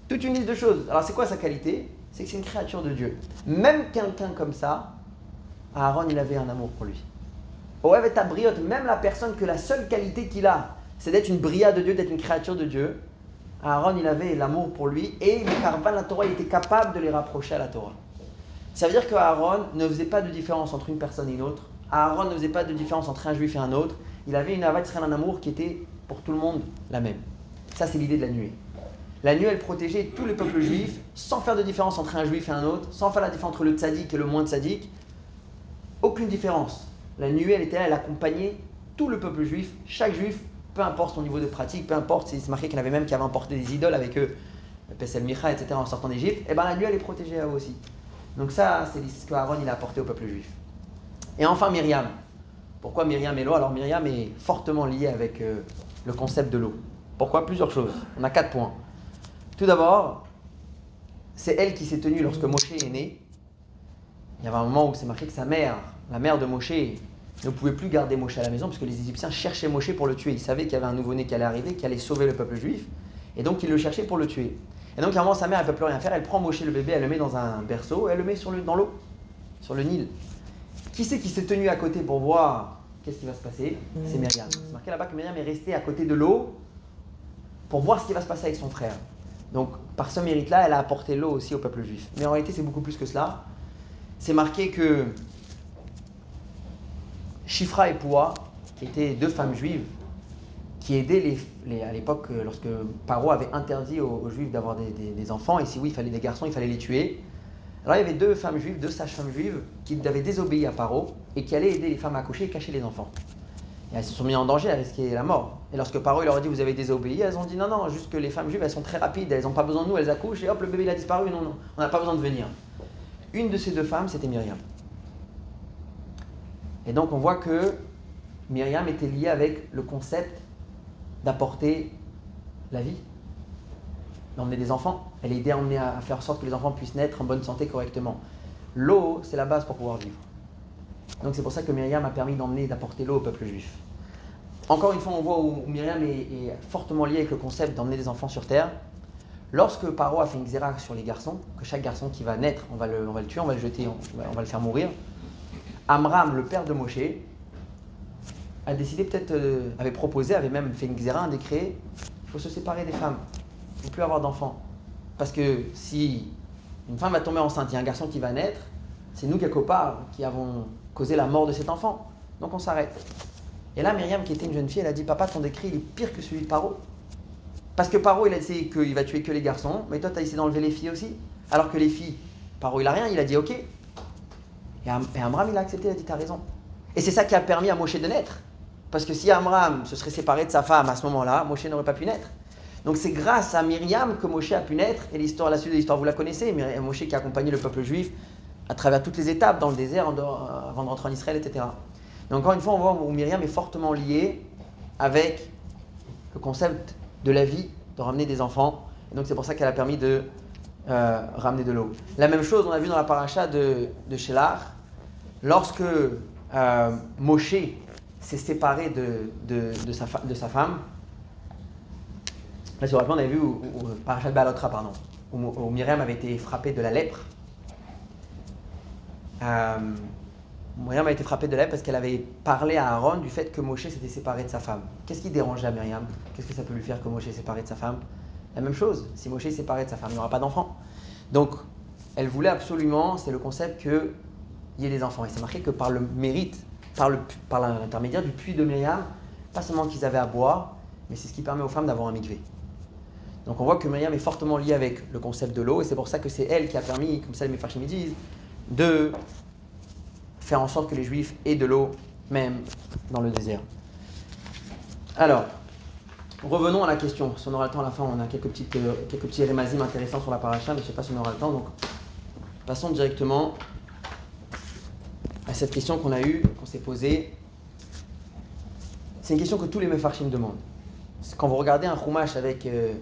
Toute une liste de choses. Alors c'est quoi sa qualité? C'est que c'est une créature de Dieu. Même quelqu'un comme ça, Aaron, il avait un amour pour lui. Ohev et Tabriot, même la personne que la seule qualité qu'il a, c'est d'être une bria de Dieu, d'être une créature de Dieu. Aaron, il avait l'amour pour lui et Karvan la Torah, il était capable de les rapprocher à la Torah. Ça veut dire que Aaron ne faisait pas de différence entre une personne et une autre. Aaron ne faisait pas de différence entre un juif et un autre. Il avait une avat Israël, un amour qui était pour tout le monde la même. Ça, c'est l'idée de la nuée. La nuée, elle protégeait tout le peuple juif sans faire de différence entre un juif et un autre, sans faire la différence entre le tzaddik et le moins tzaddik. Aucune différence. La nuée, elle était là, elle accompagnait tout le peuple juif, chaque juif, peu importe son niveau de pratique, peu importe s'il se marquait qu'il y en avait même qui avaient emporté des idoles avec eux, le Pesel Micha, et cetera en sortant d'Égypte, et bien la nuée, elle est protégée à eux aussi. Donc ça, c'est ce que Aaron il a apporté au peuple juif. Et enfin Myriam. Pourquoi Myriam et l'eau? Alors Myriam est fortement liée avec euh, le concept de l'eau. Pourquoi? Plusieurs choses. On a quatre points. Tout d'abord, c'est elle qui s'est tenue lorsque Moshe est né. Il y avait un moment où c'est marqué que sa mère, la mère de Moshe, ne pouvait plus garder Moshe à la maison parce que les Égyptiens cherchaient Moshe pour le tuer. Ils savaient qu'il y avait un nouveau-né qui allait arriver, qui allait sauver le peuple juif. Et donc, ils le cherchaient pour le tuer. Et donc, à un moment, sa mère, elle ne peut plus rien faire. Elle prend Moshe le bébé, elle le met dans un berceau, elle le met sur le, dans l'eau, sur le Nil. Qui c'est qui s'est tenu à côté pour voir qu'est-ce qui va se passer? C'est Myriam. C'est marqué là-bas que Myriam est restée à côté de l'eau pour voir ce qui va se passer avec son frère. Donc, par ce mérite-là, elle a apporté l'eau aussi au peuple juif. Mais en réalité, c'est beaucoup plus que cela. C'est marqué que Shifra et Poua, qui étaient deux femmes juives, qui aidaient les, les, à l'époque, lorsque Paro avait interdit aux, aux juifs d'avoir des, des, des enfants, et si oui, il fallait des garçons, il fallait les tuer. Alors il y avait deux femmes juives, deux sages-femmes juives, qui avaient désobéi à Paro, et qui allaient aider les femmes à accoucher et cacher les enfants. Et elles se sont mises en danger, elles risquaient la mort. Et lorsque Paro il leur a dit, vous avez désobéi, elles ont dit, non, non, juste que les femmes juives, elles sont très rapides, elles n'ont pas besoin de nous, elles accouchent, et hop, le bébé il a disparu, non, non, on n'a pas besoin de venir. Une de ces deux femmes, c'était Myriam. Et donc on voit que Myriam était liée avec le concept d'apporter la vie, d'emmener des enfants. Elle aidait à, emmener à faire en sorte que les enfants puissent naître en bonne santé correctement. L'eau, c'est la base pour pouvoir vivre. Donc c'est pour ça que Myriam a permis d'emmener et d'apporter l'eau au peuple juif. Encore une fois, on voit où Myriam est, est fortement liée avec le concept d'emmener des enfants sur terre. Lorsque Paro a fait une xéra sur les garçons, que chaque garçon qui va naître, on va le, on va le tuer, on va le jeter, on va, on va le faire mourir, Amram, le père de Moshe, a décidé peut-être, euh, avait proposé, avait même fait une xéra, un décret, il faut se séparer des femmes, il ne faut plus avoir d'enfants. Parce que si une femme va tomber enceinte, il y a un garçon qui va naître, c'est nous, quelque part, qui avons causé la mort de cet enfant. Donc on s'arrête. Et là, Myriam, qui était une jeune fille, elle a dit, papa, ton décret, il est pire que celui de Paro. Parce que Paro, il a essayé qu'il va tuer que les garçons, mais toi, tu as essayé d'enlever les filles aussi. Alors que les filles, Paro, il a rien, il a dit, ok. Et Amram, il a accepté, il a dit, t'as raison. Et c'est ça qui a permis à Moshe de naître. Parce que si Amram se serait séparé de sa femme à ce moment-là, Moshe n'aurait pas pu naître. Donc c'est grâce à Myriam que Moshe a pu naître. Et l'histoire, la suite de l'histoire, vous la connaissez. Moshe qui a accompagné le peuple juif à travers toutes les étapes, dans le désert, en dehors, avant de rentrer en Israël, et cetera. Donc encore une fois, on voit où Myriam est fortement liée avec le concept de la vie, de ramener des enfants. Et donc c'est pour ça qu'elle a permis de euh, ramener de l'eau. La même chose, on a vu dans la paracha de, de Shelach, lorsque euh, Moshe s'est séparé de, de, de, sa, de sa femme. Là, sur le plan, on avait vu où, où, où, paracha de Baalotra, pardon, où, où Myriam avait été frappée de la lèpre. Euh, Myriam a été frappée de la lèpre parce qu'elle avait parlé à Aaron du fait que Moshe s'était séparé de sa femme. Qu'est-ce qui dérange à Myriam? Qu'est-ce que ça peut lui faire que Moshe est séparé de sa femme? La même chose, si Moshe est séparé de sa femme, il n'y aura pas d'enfant. Donc, elle voulait absolument, c'est le concept, qu'il y ait des enfants. Et c'est marqué que par le mérite, par, le, par l'intermédiaire du puits de Myriam, pas seulement qu'ils avaient à boire, mais c'est ce qui permet aux femmes d'avoir un mikvé. Donc on voit que Myriam est fortement liée avec le concept de l'eau, et c'est pour ça que c'est elle qui a permis, comme ça les Mefarshim disent, de faire en sorte que les Juifs aient de l'eau, même dans le désert. Alors, revenons à la question. Si on aura le temps à la fin, on a quelques, petites, quelques petits rémazim intéressants sur la paracha, mais je ne sais pas si on aura le temps. Donc, passons directement à cette question qu'on a eue, qu'on s'est posée. C'est une question que tous les Mefarshim demandent. Quand vous regardez un chumash avec euh,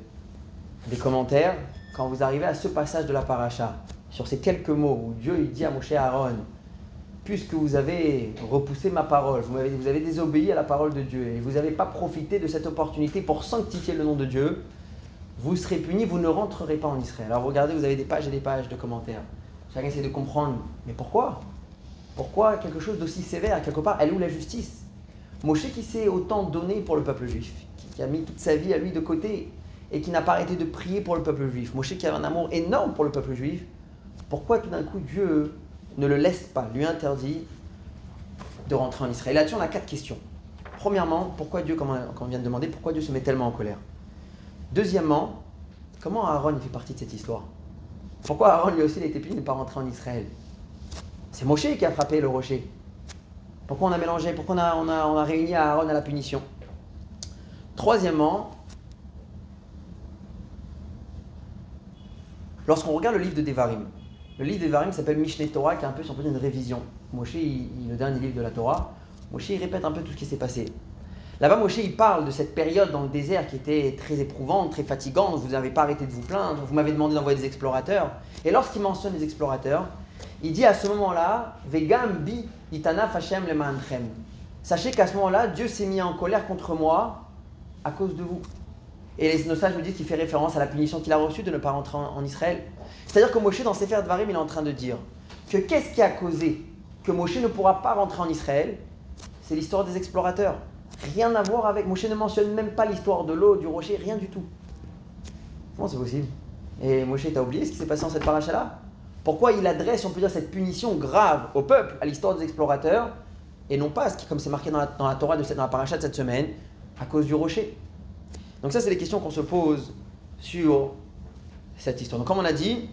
des commentaires, quand vous arrivez à ce passage de la paracha, sur ces quelques mots où Dieu il dit à Moshe et Aaron, puisque vous avez repoussé ma parole, vous avez, vous avez désobéi à la parole de Dieu et vous n'avez pas profité de cette opportunité pour sanctifier le nom de Dieu, vous serez punis, vous ne rentrerez pas en Israël. Alors regardez, vous avez des pages et des pages de commentaires. Chacun essaie de comprendre, mais pourquoi ? Pourquoi quelque chose d'aussi sévère ? Quelque part, elle est où la justice ? Moshe qui s'est autant donné pour le peuple juif, qui a mis toute sa vie à lui de côté et qui n'a pas arrêté de prier pour le peuple juif. Moshe qui avait un amour énorme pour le peuple juif, pourquoi tout d'un coup Dieu ne le laisse pas, lui interdit de rentrer en Israël? Là-dessus, on a quatre questions. Premièrement, pourquoi Dieu, comme on vient de demander, pourquoi Dieu se met tellement en colère? Deuxièmement, comment Aaron fait partie de cette histoire? Pourquoi Aaron lui aussi il a été puni de ne pas rentrer en Israël? C'est Moshe qui a frappé le rocher. Pourquoi on a mélangé? Pourquoi on a, on a, on a réuni à Aaron à la punition? Troisièmement, lorsqu'on regarde le livre de Devarim, le livre de Devarim s'appelle Mishneh Torah, qui est un peu, si on peut dire, une révision. Moshe, il, le dernier livre de la Torah, Moshe, il répète un peu tout ce qui s'est passé. Là-bas, Moshe, il parle de cette période dans le désert qui était très éprouvante, très fatigante, vous n'avez pas arrêté de vous plaindre, vous m'avez demandé d'envoyer des explorateurs. Et lorsqu'il mentionne les explorateurs, il dit à ce moment-là, « Vegam bi itanaf Hashem lemanchem » Sachez qu'à ce moment-là, Dieu s'est mis en colère contre moi, à cause de vous. Et les, nos sages nous disent qu'il fait référence à la punition qu'il a reçue de ne pas rentrer en, en Israël. C'est-à-dire que Moshe, dans Sefer Devarim, il est en train de dire que qu'est-ce qui a causé que Moshe ne pourra pas rentrer en Israël? C'est l'histoire des explorateurs. Rien à voir avec... Moshe ne mentionne même pas l'histoire de l'eau, du rocher, rien du tout. Comment c'est possible? Et Moshe, t'as oublié ce qui s'est passé dans cette paracha-là? Pourquoi il adresse, on peut dire, cette punition grave au peuple, à l'histoire des explorateurs, et non pas, ce qui, comme c'est marqué dans la, dans la Torah, de cette, dans la paracha de cette semaine, à cause du rocher. Donc ça, c'est les questions qu'on se pose sur cette histoire. Donc comme on a dit,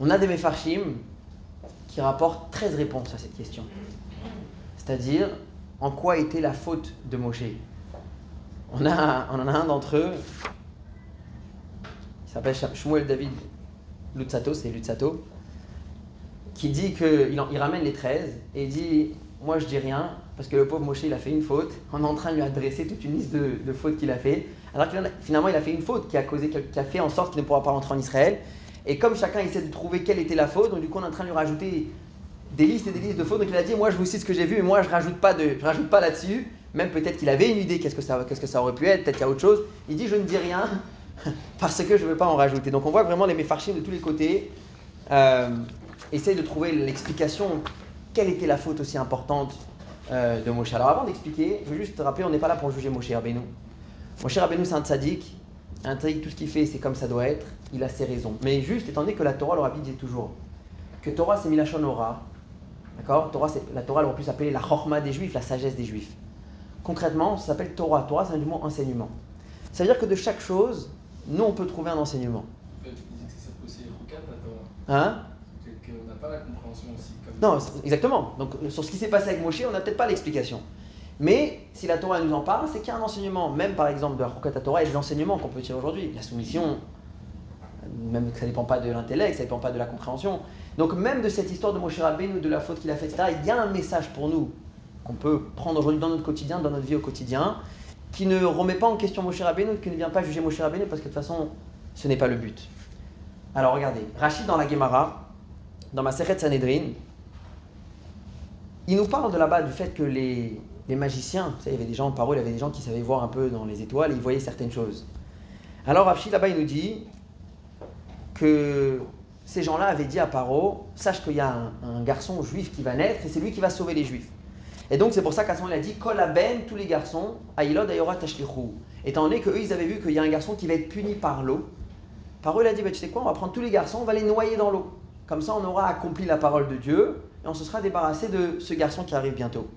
on a des Mefarshim qui rapportent treize réponses à cette question. C'est-à-dire, en quoi était la faute de Moshe? On, a, on en a un d'entre eux, il s'appelle Shmuel David Lutzato, c'est Lutzato, qui dit qu'il il ramène les treize et il dit « Moi je dis rien parce que le pauvre Moshe il a fait une faute, on est en train de lui adresser toute une liste de, de fautes qu'il a fait. » Alors que finalement il a fait une faute qui a, causé, qui a fait en sorte qu'il ne pourra pas rentrer en Israël. Et comme chacun essaie de trouver quelle était la faute, donc du coup on est en train de lui rajouter des listes et des listes de fautes. Donc il a dit « Moi je vous cite ce que j'ai vu, mais moi je rajoute pas de, je rajoute pas là-dessus. » Même peut-être qu'il avait une idée, qu'est-ce que ça, qu'est-ce que ça aurait pu être, peut-être qu'il y a autre chose. Il dit « Je ne dis rien parce que je ne veux pas en rajouter. » Donc on voit vraiment les méfarchim de tous les côtés euh, essayent de trouver l'explication. Quelle était la faute aussi importante euh, de Moshe? Alors avant d'expliquer, je veux juste te rappeler, on n'est pas là pour juger Moshe Rabbeinu. Moshe Rabbeinu c'est un tzaddik. Un tzaddik, tout ce qu'il fait c'est comme ça doit être, il a ses raisons. Mais juste, étant donné que la Torah, le Rabbi dit toujours que Torah c'est Milachon Hora, d'accord? Torah, c'est, la Torah, elle aurait pu s'appeler la Chorma des Juifs, la sagesse des Juifs. Concrètement, ça s'appelle Torah. Torah, c'est un mot enseignement. Ça veut dire que de chaque chose, nous, on peut trouver un enseignement. En fait, tu disais que c'est ça aussi Rokat, la Torah. Hein? C'est qu'on n'a pas la compréhension aussi. Comme non, exactement. Donc, sur ce qui s'est passé avec Moshe, on n'a peut-être pas l'explication. Mais si la Torah nous en parle, c'est qu'il y a un enseignement. Même, par exemple, de la Rokat, la Torah, et de l'enseignement qu'on peut tirer aujourd'hui. La soumission, même que ça ne dépend pas de l'intellect, ça ne dépend pas de la compréhension. Donc, même de cette histoire de Moshe Rabbeinu, de la faute qu'il a faite, et cetera, il y a un message pour nous qu'on peut prendre aujourd'hui dans notre quotidien, dans notre vie au quotidien, qui ne remet pas en question Moshe Rabbeinu, qui ne vient pas juger Moshe Rabbeinu, parce que de toute façon, ce n'est pas le but. Alors regardez, Rachid dans la Gemara, dans Masechet Sanhedrin, il nous parle de là-bas du fait que les, les magiciens, vous savez, il y avait des gens, par eux, il y avait des gens qui savaient voir un peu dans les étoiles, et ils voyaient certaines choses. Alors Rachid là-bas, il nous dit que ces gens-là avaient dit à Paro, sache qu'il y a un, un garçon juif qui va naître, et c'est lui qui va sauver les juifs. Et donc c'est pour ça qu'à ce moment il a dit Kol Aben, tous les garçons, Ailod Ayora Tashlichu. Étant donné qu'eux ils avaient vu qu'il y a un garçon qui va être puni par l'eau, Paro il a dit bah, tu sais quoi, on va prendre tous les garçons, on va les noyer dans l'eau. Comme ça on aura accompli la parole de Dieu et on se sera débarrassé de ce garçon qui arrive bientôt.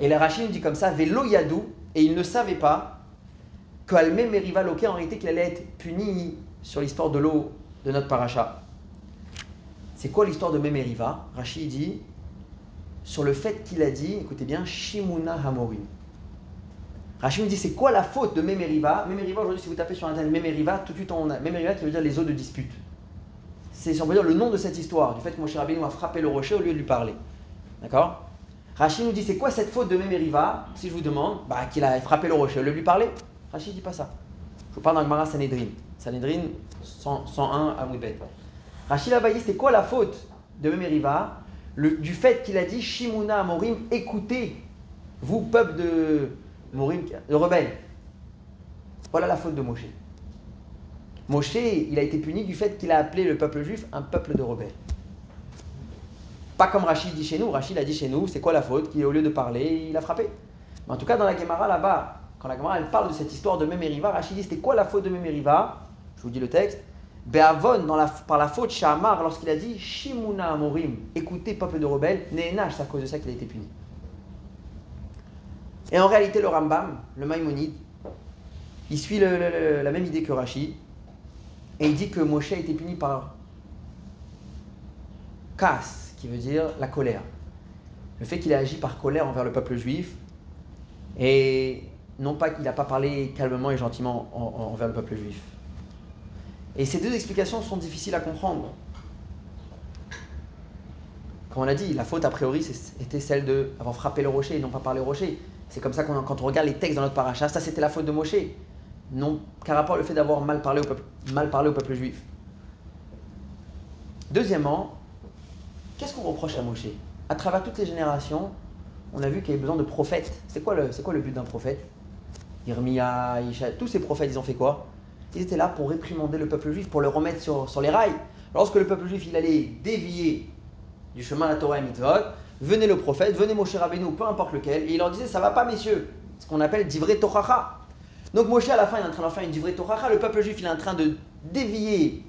Et le Rashi nous dit comme ça Velo Yadou, et ils ne savaient pas qu'Almé Meriva Loké en réalité qu'il allait être puni sur l'histoire de l'eau de notre paracha. C'est quoi l'histoire de Memeriva? Rashi dit sur le fait qu'il a dit, écoutez bien, Shimuna Hamorim. Rachid nous dit, c'est quoi la faute de Memeriva? Memeriva, aujourd'hui, si vous tapez sur internet Memeriva, tout de suite on a Memeriva qui veut dire les eaux de dispute. C'est, si on peut dire, le nom de cette histoire, du fait que Moshe Rabbeinu a frappé le rocher au lieu de lui parler. D'accord? Rachid nous dit, c'est quoi cette faute de Memeriva? Si je vous demande, bah, qu'il a frappé le rocher au lieu de lui parler. Rachid dit pas ça. Je vous parle dans Gemara Sanhedrin. Sanhedrin cent un à Moudbet. Rachid là-bas dit, c'est quoi la faute de Memeriva? Le, du fait qu'il a dit Shimuna Amorim, écoutez, vous peuple de Morim, de rebelles. Voilà la faute de Moshe. Moshe, il a été puni du fait qu'il a appelé le peuple juif un peuple de rebelles. Pas comme Rachid dit chez nous. Rachid a dit chez nous, c'est quoi la faute? Qu'il, au lieu de parler, il a frappé. Mais en tout cas, dans la Gemara là-bas, quand la Gemara elle parle de cette histoire de Memeriva, Rachid dit, c'était quoi la faute de Memeriva? Je vous dis le texte. Be'avon, dans la, par la faute Shamar, lorsqu'il a dit Shimuna Amorim, écoutez peuple de rebelles, Nénash, c'est à cause de ça qu'il a été puni. Et en réalité, le Rambam, le Maïmonide, il suit le, le, le, la même idée que Rashi, et il dit que Moshe a été puni par Kass, qui veut dire la colère. Le fait qu'il a agi par colère envers le peuple juif, et non pas qu'il n'a pas parlé calmement et gentiment en, en, envers le peuple juif. Et ces deux explications sont difficiles à comprendre. Comme on l'a dit, la faute a priori était celle d'avoir frappé le rocher et non pas parlé au rocher. C'est comme ça qu'on, quand on regarde les textes dans notre paracha, ça c'était la faute de Moshe. Non, qu'à rapport le fait d'avoir mal parlé au peuple, mal parlé au peuple juif. Deuxièmement, qu'est-ce qu'on reproche à Moshe? À travers toutes les générations, on a vu qu'il y avait besoin de prophètes. C'est quoi le, c'est quoi le but d'un prophète? Irmia, Isha, tous ces prophètes, ils ont fait quoi? Ils étaient là pour réprimander le peuple juif, pour le remettre sur, sur les rails. Lorsque le peuple juif il allait dévier du chemin à la Torah et Mitzvot, venait le prophète, venait Moshe Rabbeinu, peu importe lequel, et il leur disait ça va pas messieurs, ce qu'on appelle divrei Toracha. Donc Moshe à la fin il est en train d'en faire une divrei Toracha, le peuple juif il est en train de dévier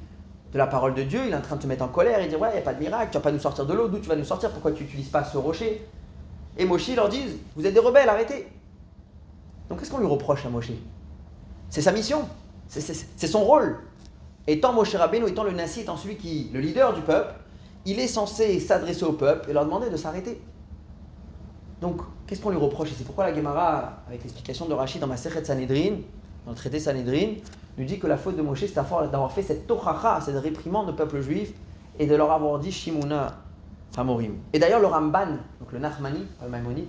de la parole de Dieu, il est en train de se mettre en colère et dire ouais il n'y a pas de miracle, tu vas pas nous sortir de l'eau, d'où tu vas nous sortir, pourquoi tu n'utilises pas ce rocher? Et Moshe il leur dit vous êtes des rebelles, arrêtez. Donc qu'est-ce qu'on lui reproche à Moshe? C'est sa mission. C'est, c'est, c'est son rôle. Étant Moshe Rabbeinu, étant le Nassi, étant celui qui, le leader du peuple, il est censé s'adresser au peuple et leur demander de s'arrêter. Donc, qu'est-ce qu'on lui reproche? Et c'est pourquoi la Gemara, avec l'explication de Rashi dans Masechet Sanhedrin, dans le traité Sanhedrin, nous dit que la faute de Moshe, c'est d'avoir fait cette tochacha, cette réprimande au peuple juif, et de leur avoir dit Shimuna Hamorim. Et d'ailleurs, le Ramban, donc le Nachmani, pas le Maïmonide,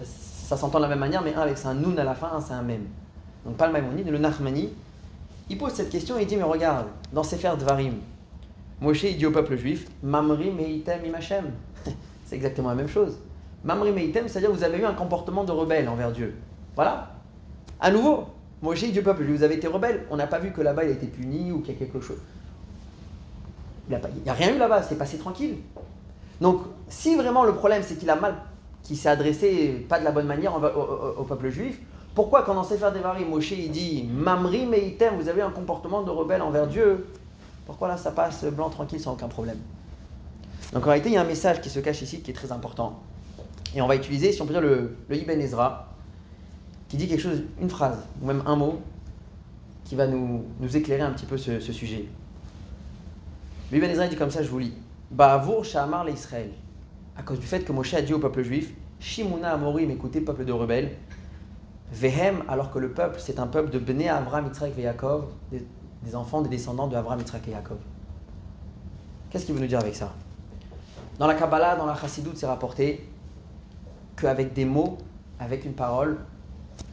ça, ça s'entend de la même manière, mais un avec un Nun à la fin, un c'est un même. Donc pas le Maïmonide, le Nachmani, il pose cette question et il dit, mais regarde, dans Sefer Dvarim, Moshe il dit au peuple juif, Mamri meitem im Hashem. C'est exactement la même chose. Mamri meitem, c'est-à-dire vous avez eu un comportement de rebelle envers Dieu. Voilà. À nouveau, Moshe il dit au peuple juif, vous avez été rebelle. On n'a pas vu que là-bas il a été puni ou qu'il y a quelque chose. Il n'y a, a rien eu là-bas, c'est passé tranquille. Donc, si vraiment le problème c'est qu'il a mal, qu'il s'est adressé pas de la bonne manière au, au, au peuple juif, pourquoi quand on sait faire des varies, Moshe il dit Mamri meitem, vous avez un comportement de rebelle envers Dieu, pourquoi là ça passe blanc tranquille sans aucun problème? Donc en réalité il y a un message qui se cache ici qui est très important. Et on va utiliser, si on peut dire, le, le Ibn Ezra, qui dit quelque chose, une phrase, ou même un mot, qui va nous, nous éclairer un petit peu ce, ce sujet. Le Ibn Ezra dit comme ça, je vous lis. Ba'avour sha'amar l'Israël, à cause du fait que Moshe a dit au peuple juif, Shimuna Amorim, écoutez peuple de rebelles, Vehem, alors que le peuple, c'est un peuple de Bnei Avram, Yitzhak et Yaakov, des, des enfants, des descendants de Avram, Yitzhak et Yaakov. Qu'est-ce qu'il veut nous dire avec ça? Dans la Kabbalah, dans la Chassidoute, c'est rapporté qu'avec des mots, avec une parole,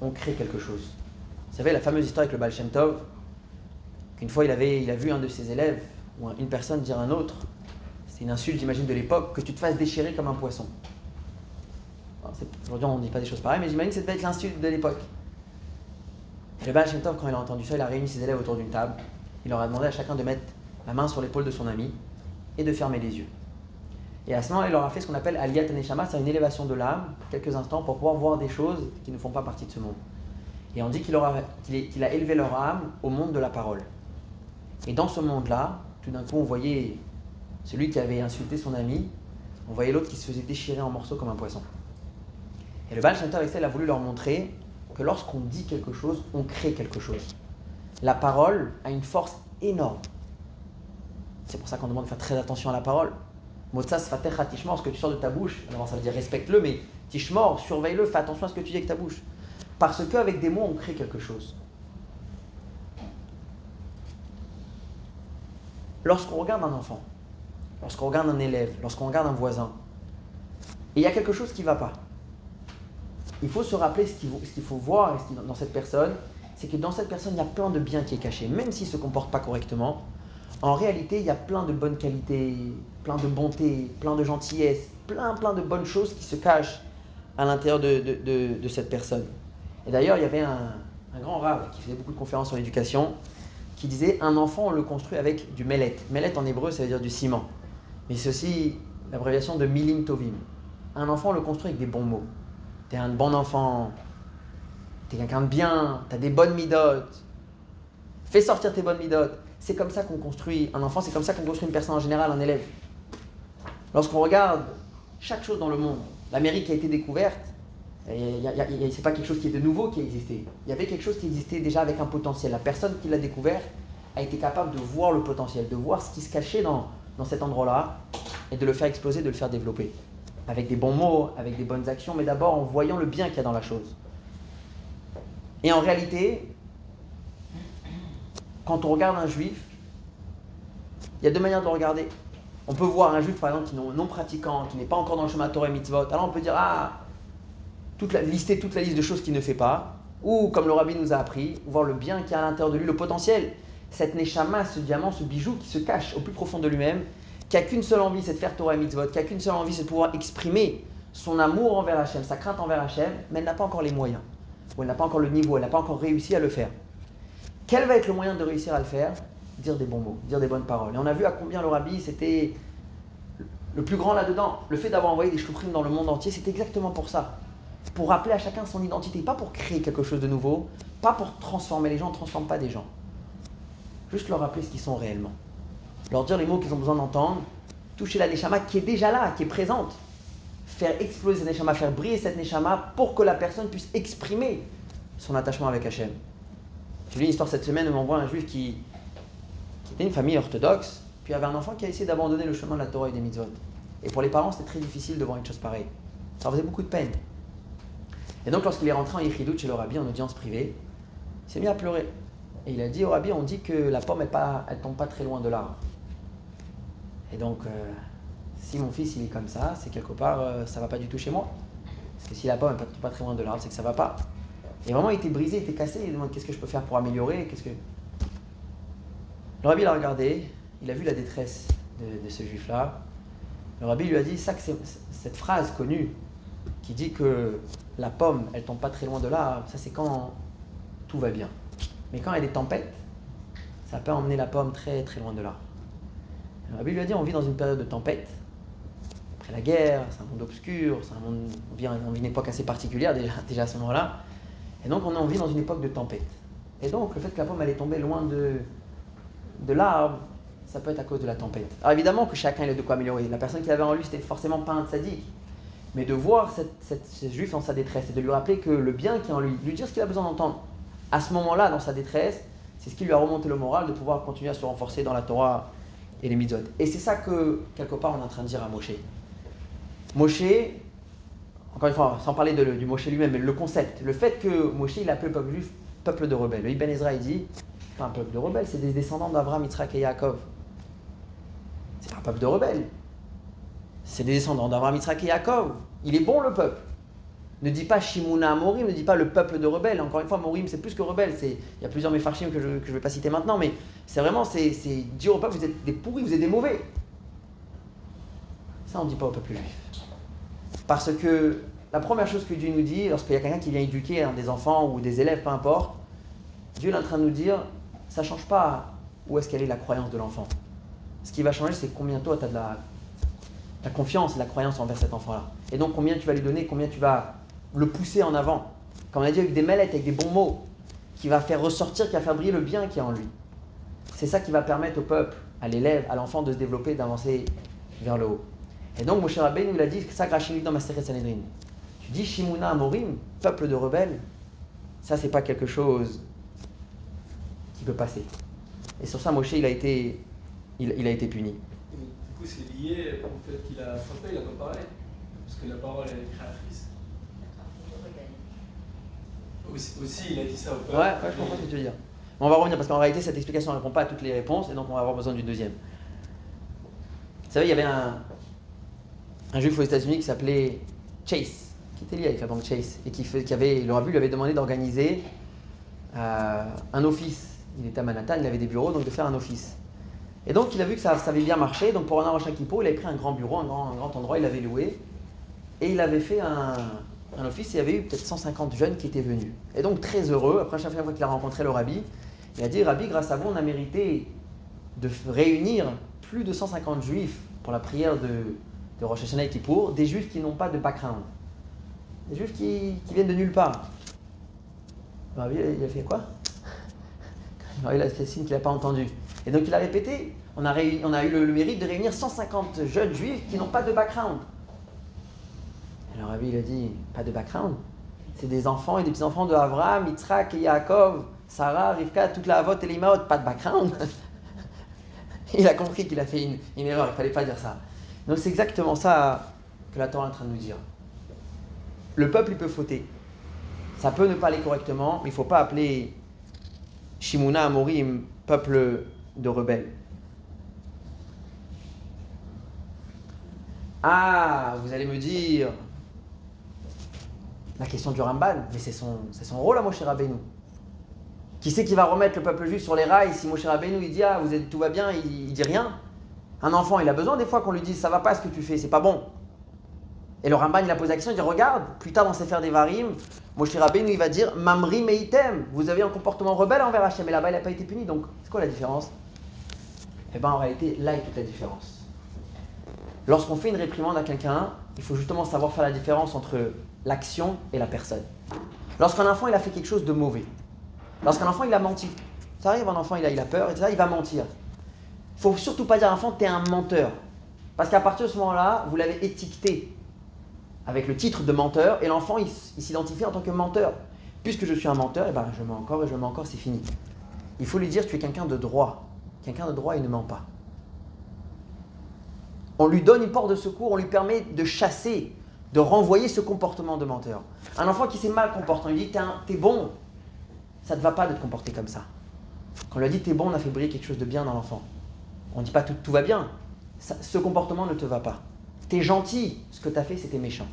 on crée quelque chose. Vous savez, la fameuse histoire avec le Baal Shem Tov, qu'une fois il, avait, il a vu un de ses élèves, ou une personne dire à un autre, c'est une insulte, j'imagine, de l'époque, que tu te fasses déchirer comme un poisson. Aujourd'hui, on ne dit pas des choses pareilles, mais j'imagine que ça devait être l'insulte de l'époque. Le Baal Shem Tov, quand il a entendu ça, il a réuni ses élèves autour d'une table. Il leur a demandé à chacun de mettre la main sur l'épaule de son ami et de fermer les yeux. Et à ce moment, il leur a fait ce qu'on appelle Aliyat Neshama, c'est une élévation de l'âme, quelques instants, pour pouvoir voir des choses qui ne font pas partie de ce monde. Et on dit qu'il a, qu'il a élevé leur âme au monde de la parole. Et dans ce monde-là, tout d'un coup, on voyait celui qui avait insulté son ami, on voyait l'autre qui se faisait déchirer en morceaux comme un poisson. Et le Baal Shem Tov avec ça, il a voulu leur montrer que lorsqu'on dit quelque chose, on crée quelque chose. La parole a une force énorme. C'est pour ça qu'on demande de faire très attention à la parole. Motsas fatecha tishmor, ce que tu sors de ta bouche, alors ça veut dire respecte-le, mais tishmor, surveille-le, fais attention à ce que tu dis avec ta bouche. Parce qu'avec des mots, on crée quelque chose. Lorsqu'on regarde un enfant, lorsqu'on regarde un élève, lorsqu'on regarde un voisin, et il y a quelque chose qui ne va pas, il faut se rappeler ce qu'il faut, ce qu'il faut voir dans cette personne, c'est que dans cette personne, il y a plein de bien qui est caché. Même s'il ne se comporte pas correctement, en réalité, il y a plein de bonnes qualités, plein de bonté, plein de gentillesse, plein, plein de bonnes choses qui se cachent à l'intérieur de, de, de, de cette personne. Et d'ailleurs, il y avait un, un grand rave qui faisait beaucoup de conférences sur l'éducation, qui disait « Un enfant, on le construit avec du mellet ». Mellet en hébreu, ça veut dire du ciment. Mais c'est aussi l'abréviation de « milim tovim ». Un enfant, on le construit avec des bons mots. T'es un bon enfant, t'es quelqu'un de bien, t'as des bonnes midotes, fais sortir tes bonnes midotes. C'est comme ça qu'on construit un enfant, c'est comme ça qu'on construit une personne en général, un élève. Lorsqu'on regarde chaque chose dans le monde, l'Amérique qui a été découverte, c'est pas quelque chose qui est de nouveau qui a existé. Il y avait quelque chose qui existait déjà avec un potentiel. La personne qui l'a découvert a été capable de voir le potentiel, de voir ce qui se cachait dans, dans cet endroit-là et de le faire exploser, de le faire développer. Avec des bons mots, avec des bonnes actions, mais d'abord en voyant le bien qu'il y a dans la chose. Et en réalité, quand on regarde un juif, il y a deux manières de le regarder. On peut voir un juif, par exemple, qui est non pratiquant, qui n'est pas encore dans le chemin Torah et Mitzvot. Alors on peut dire, ah, toute la, lister toute la liste de choses qu'il ne fait pas. Ou, comme le Rabbi nous a appris, voir le bien qu'il y a à l'intérieur de lui, le potentiel. Cette neshama, ce diamant, ce bijou qui se cache au plus profond de lui-même, qui n'a qu'une seule envie, c'est de faire Torah et Mitzvot, qui n'a qu'une seule envie, c'est de pouvoir exprimer son amour envers Hachem, sa crainte envers Hachem, mais elle n'a pas encore les moyens, ou elle n'a pas encore le niveau, elle n'a pas encore réussi à le faire. Quel va être le moyen de réussir à le faire? Dire des bons mots, dire des bonnes paroles. Et on a vu à combien le Rabbi, c'était le plus grand là-dedans. Le fait d'avoir envoyé des shlochim dans le monde entier, c'est exactement pour ça. Pour rappeler à chacun son identité, pas pour créer quelque chose de nouveau, pas pour transformer les gens, on ne transforme pas des gens. Juste leur rappeler ce qu'ils sont réellement. Leur dire les mots qu'ils ont besoin d'entendre, toucher la neshama qui est déjà là, qui est présente. Faire exploser cette neshama, faire briller cette neshama pour que la personne puisse exprimer son attachement avec Hachem. J'ai lu une histoire cette semaine où on voit un juif qui, qui était une famille orthodoxe, puis avait un enfant qui a essayé d'abandonner le chemin de la Torah et des mitzvot. Et pour les parents, c'était très difficile de voir une chose pareille. Ça faisait beaucoup de peine. Et donc lorsqu'il est rentré en Yechidut chez le Rabbi en audience privée, il s'est mis à pleurer. Et il a dit au Rabbi, on dit que la pomme, elle, pas, elle tombe pas très loin de l'arbre. Et donc, euh, si mon fils il est comme ça, c'est quelque part, euh, ça va pas du tout chez moi. Parce que si la pomme elle tombe pas très loin de l'arbre, c'est que ça va pas. Et vraiment, il était brisé, il était cassé, il demande qu'est-ce que je peux faire pour améliorer, qu'est-ce que... Le Rabbi l'a regardé, il a vu la détresse de, de ce juif-là. Le Rabbi lui a dit, ça, que c'est, cette phrase connue qui dit que la pomme, elle tombe pas très loin de l'arbre, ça c'est quand tout va bien. Mais quand il y a des tempêtes, ça peut emmener la pomme très très loin de l'arbre. Le Rabbi lui a dit, on vit dans une période de tempête. Après la guerre, c'est un monde obscur, c'est un monde, on vit, on vit une époque assez particulière déjà, déjà à ce moment-là. Et donc, on en vit dans une époque de tempête. Et donc, le fait que la pomme, elle est tombée loin de, de l'arbre, ça peut être à cause de la tempête. Alors évidemment que chacun, il a de quoi améliorer. La personne qu'il avait en lui, c'était forcément pas un tzaddik. Mais de voir cette, cette, ce juif en sa détresse et de lui rappeler que le bien qui est en lui, lui dire ce qu'il a besoin d'entendre, à ce moment-là, dans sa détresse, c'est ce qui lui a remonté le moral de pouvoir continuer à se renforcer dans la Torah et les mitzvot. Et c'est ça que, quelque part, on est en train de dire à Moshe. Moshe... Encore une fois, sans parler de, du Moshe lui-même, mais le concept, le fait que Moshe, il appelle le peuple juif peuple de rebelles. Le Ibn Ezra, il dit, c'est pas un peuple de rebelles, c'est des descendants d'Abraham, Yitzhak et Yaakov. C'est pas un peuple de rebelles. C'est des descendants d'Abraham, Yitzhak et Yaakov. Il est bon, le peuple. Ne dis pas Shimuna Morim, ne dis pas le peuple de rebelles. Encore une fois, Morim, c'est plus que rebelle. C'est, il y a plusieurs méfarchim que je ne vais pas citer maintenant, mais c'est vraiment, c'est, c'est dire au peuple, vous êtes des pourris, vous êtes des mauvais. Ça, on ne dit pas au peuple juif. Parce que la première chose que Dieu nous dit, lorsqu'il y a quelqu'un qui vient éduquer hein, des enfants ou des élèves, peu importe, Dieu est en train de nous dire, ça ne change pas où est-ce qu'elle est la croyance de l'enfant. Ce qui va changer, c'est combien toi, tu as de la, la confiance et la croyance envers cet enfant-là. Et donc, combien tu vas lui donner, combien tu vas le pousser en avant. Comme on a dit, avec des mallettes, avec des bons mots, qui va faire ressortir, qui va faire briller le bien qui est en lui. C'est ça qui va permettre au peuple, à l'élève, à l'enfant de se développer, d'avancer vers le haut. Et donc, Moshe Rabbeinu nous a dit, ça, Rachid dans Maseret Sanhedrin. Tu dis Shimuna Amorim, peuple de rebelles, ça, c'est pas quelque chose qui peut passer. Et sur ça, Moshe, il a été, il, il a été puni. Et du coup, c'est lié au fait qu'il a frappé, il a pas parlé, parce que la parole est créatrice. Aussi, aussi, il a dit ça au peuple. Ouais, ouais, je comprends ce que tu veux dire. Mais on va revenir, parce qu'en réalité, cette explication ne répond pas à toutes les réponses, et donc on va avoir besoin d'une deuxième. Vous savez, il y avait un. Un juif aux États-Unis qui s'appelait Chase, qui était lié avec la banque Chase, et qui, fait, qui avait, le Rabbi lui avait demandé d'organiser euh, un office. Il était à Manhattan, il avait des bureaux, donc de faire un office. Et donc il a vu que ça, ça avait bien marché, donc pour un Rosh Hashanah, il avait pris un grand bureau, un grand, un grand endroit, il l'avait loué, et il avait fait un, un office, et il y avait eu peut-être cent cinquante jeunes qui étaient venus. Et donc très heureux, après chaque fois qu'il a rencontré le Rabbi, il a dit « Rabbi, grâce à vous, on a mérité de réunir plus de cent cinquante juifs pour la prière de... de Rosh Hashanah et Kippour, des juifs qui n'ont pas de background, des juifs qui, qui viennent de nulle part. » Le Rabbi, il a fait quoi? Il a fait signe qu'il n'a pas entendu. Et donc il a répété, on a, réuni, on a eu le, le mérite de réunir cent cinquante jeunes juifs qui n'ont pas de background. Et le Rabbi, il a dit, pas de background? C'est des enfants et des petits-enfants de Avraham, Yitzhak et Yaakov, Sarah, Rivka, toute la Havot et les Imaot, pas de background. Il a compris qu'il a fait une, une erreur, il ne fallait pas dire ça. Donc c'est exactement ça que la Torah est en train de nous dire. Le peuple, il peut fauter. Ça peut ne pas aller correctement, mais il ne faut pas appeler Shimuna Amorim, peuple de rebelles. Ah, vous allez me dire, la question du Ramban, mais c'est son, c'est son rôle à Moshe Rabbeinu. Qui c'est qui va remettre le peuple juif sur les rails si Moshe Rabbeinu, il dit, ah, vous êtes, tout va bien, il ne dit rien? Un enfant, il a besoin des fois qu'on lui dise « ça va pas ce que tu fais, c'est pas bon ». Et le Ramban, il a posé la question, il dit « regarde, plus tard dans Sefer Devarim, Moshe Rabbeinu, il va dire « Mamri meitem », vous avez un comportement rebelle envers Hachem, et là-bas, il n'a pas été puni, donc c'est quoi la différence? Eh bien, en réalité, là est toute la différence. Lorsqu'on fait une réprimande à quelqu'un, il faut justement savoir faire la différence entre l'action et la personne. Lorsqu'un enfant, il a fait quelque chose de mauvais, lorsqu'un enfant, il a menti, ça arrive, un enfant, il a, il a peur, et cetera, il va mentir. Faut surtout pas dire à l'enfant, t'es un menteur. Parce qu'à partir de ce moment-là, vous l'avez étiqueté avec le titre de menteur, et l'enfant, il, il s'identifie en tant que menteur. Puisque je suis un menteur, eh ben, je mens encore et je mens encore, c'est fini. Il faut lui dire, tu es quelqu'un de droit. Quelqu'un de droit, il ne ment pas. On lui donne une porte de secours, on lui permet de chasser de renvoyer ce comportement de menteur. Un enfant qui s'est mal comportant, il dit « t'es bon, ça ne te va pas de te comporter comme ça ». Quand on lui a dit « t'es bon », on a fait briller quelque chose de bien dans l'enfant. On ne dit pas tout, « tout va bien », ce comportement ne te va pas. « T'es gentil », ce que tu as fait c'était méchant.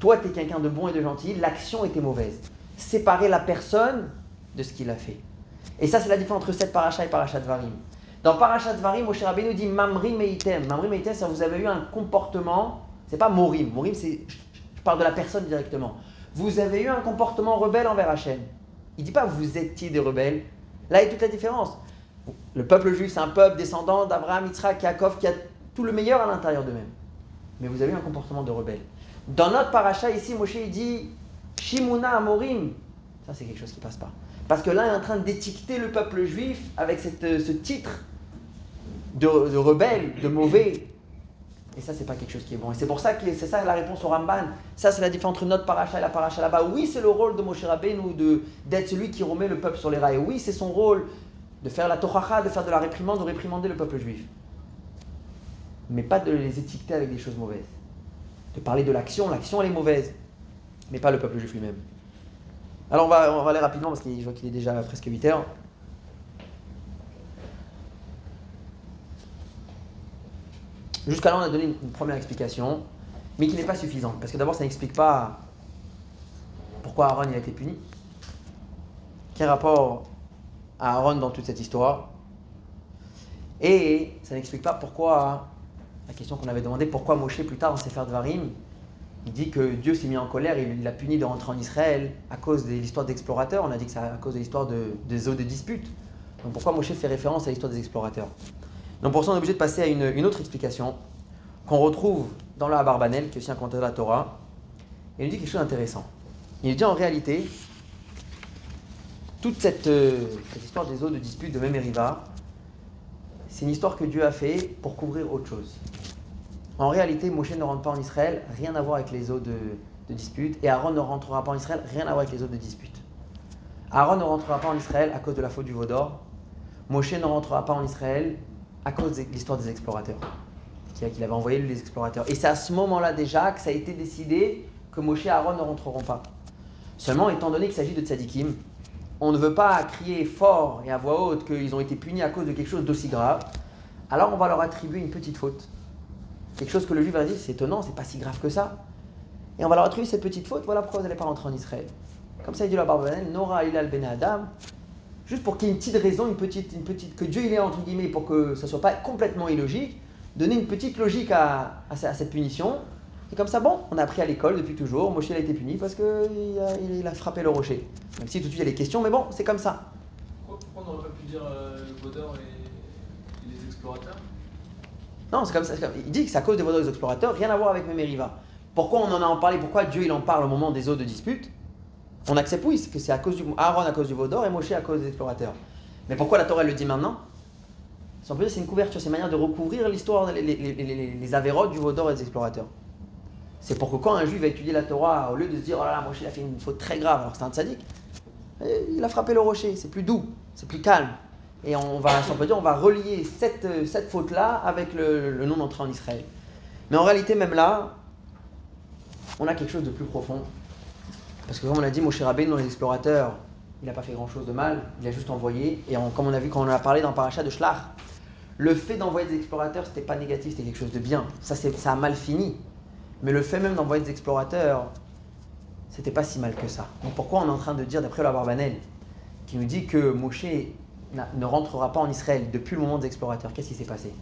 Toi t'es quelqu'un de bon et de gentil, l'action était mauvaise. Séparer la personne de ce qu'il a fait. Et ça c'est la différence entre cette paracha et paracha Dvarim. Dans Parashat Varim, Moshe Rabbeinu dit Mamri Meitem. Mamri Meitem, c'est vous avez eu un comportement, c'est pas Morim. Morim, c'est, je parle de la personne directement. Vous avez eu un comportement rebelle envers Hachem. Il dit pas vous étiez des rebelles. Là est toute la différence. Le peuple juif, c'est un peuple descendant d'Abraham, Yitzhak, Yaakov, qui a tout le meilleur à l'intérieur d'eux-mêmes. Mais vous avez eu un comportement de rebelle. Dans notre paracha ici, Moshe il dit Shimuna Amorim. Ça c'est quelque chose qui passe pas. Parce que là, il est en train d'étiqueter le peuple juif avec cette, ce titre de, de rebelle, de mauvais. Et ça, c'est pas quelque chose qui est bon. Et c'est pour ça que c'est ça la réponse au Ramban. Ça, c'est la différence entre notre paracha et la paracha là-bas. Oui, c'est le rôle de Moshe Rabbeinu de d'être celui qui remet le peuple sur les rails. Oui, c'est son rôle de faire la tochacha, de faire de la réprimande, de réprimander le peuple juif. Mais pas de les étiqueter avec des choses mauvaises. De parler de l'action, l'action elle est mauvaise. Mais pas le peuple juif lui-même. Alors on va, on va aller rapidement parce que je vois qu'il est déjà presque huit heures. Jusqu'à là on a donné une, une première explication, mais qui n'est pas suffisante. Parce que d'abord ça n'explique pas pourquoi Aaron il a été puni. Quel rapport à Aaron dans toute cette histoire. Et ça n'explique pas pourquoi, la question qu'on avait demandé, pourquoi Moshe plus tard en Sefer Dvarim, il dit que Dieu s'est mis en colère et il l'a puni de rentrer en Israël à cause de l'histoire des explorateurs. On a dit que c'est à cause de l'histoire de, des eaux de dispute. Donc pourquoi Moshe fait référence à l'histoire des explorateurs? Donc pour ça, on est obligé de passer à une, une autre explication qu'on retrouve dans le Habarbanel, qui est aussi un commentaire de la Torah. Il nous dit quelque chose d'intéressant. Il nous dit en réalité, toute cette, euh, cette histoire des eaux de dispute de Mémeriva, c'est une histoire que Dieu a fait pour couvrir autre chose. En réalité, Moshe ne rentre pas en Israël, rien à voir avec les eaux de, de dispute. Et Aaron ne rentrera pas en Israël, rien à voir avec les eaux de dispute. Aaron ne rentrera pas en Israël à cause de la faute du veau d'or. Moshe ne rentrera pas en Israël à cause de l'histoire des explorateurs. C'est-à-dire qu'il avait envoyé les explorateurs. Et c'est à ce moment-là déjà que ça a été décidé que Moshe et Aaron ne rentreront pas. Seulement, étant donné qu'il s'agit de tzadikim, on ne veut pas crier fort et à voix haute qu'ils ont été punis à cause de quelque chose d'aussi grave. Alors on va leur attribuer une petite faute. Quelque chose que le juif va dire, c'est étonnant, c'est pas si grave que ça. Et on va leur attribuer cette petite faute, voilà pourquoi vous n'allez pas rentrer en Israël. Comme ça, il dit la Barbanel, Nora Ilal Ben Adam, juste pour qu'il y ait une petite raison, une petite, une petite, que Dieu il est entre guillemets, pour que ça ne soit pas complètement illogique, donner une petite logique à, à, à cette punition. Et comme ça, bon, on a appris à l'école depuis toujours, Moshe a été puni parce qu'il a, il a frappé le rocher. Même si tout de suite il y a des questions, mais bon, c'est comme ça. Pourquoi, pourquoi on n'aurait pas pu dire euh, le Baudeur et, et les explorateurs? Non, c'est comme ça. Comme, il dit que c'est à cause des voies des explorateurs, rien à voir avec Mémeriva. Pourquoi on en a en parlé? Pourquoi Dieu il en parle au moment des eaux de dispute? On accepte, oui, que c'est à cause du Aaron à cause du veau d'or et Moshe à cause des explorateurs. Mais pourquoi la Torah elle le dit maintenant? Sans plus, c'est une couverture, c'est une manière de recouvrir l'histoire, les, les, les, les, les avérotes du veau d'or et des explorateurs. C'est pour que quand un juif va étudier la Torah, au lieu de se dire oh là là, Moshe il a fait une faute très grave alors que c'est un tzaddik, il a frappé le rocher, c'est plus doux, c'est plus calme. Et on va, si on peut dire, on va relier cette, cette faute-là avec le, le non-entrée en Israël. Mais en réalité, même là, on a quelque chose de plus profond. Parce que comme on a dit, Moshe Rabbeinu, dans les explorateurs, il n'a pas fait grand-chose de mal, il a juste envoyé. Et on, comme on a vu quand on a parlé dans le paracha de Shlach, le fait d'envoyer des explorateurs, c'était pas négatif, c'était quelque chose de bien. Ça, c'est, ça a mal fini. Mais le fait même d'envoyer des explorateurs, c'était pas si mal que ça. Donc pourquoi on est en train de dire, d'après le Habarbanel, qui nous dit que Moshe ne rentrera pas en Israël depuis le moment des explorateurs. Qu'est-ce qui s'est passé?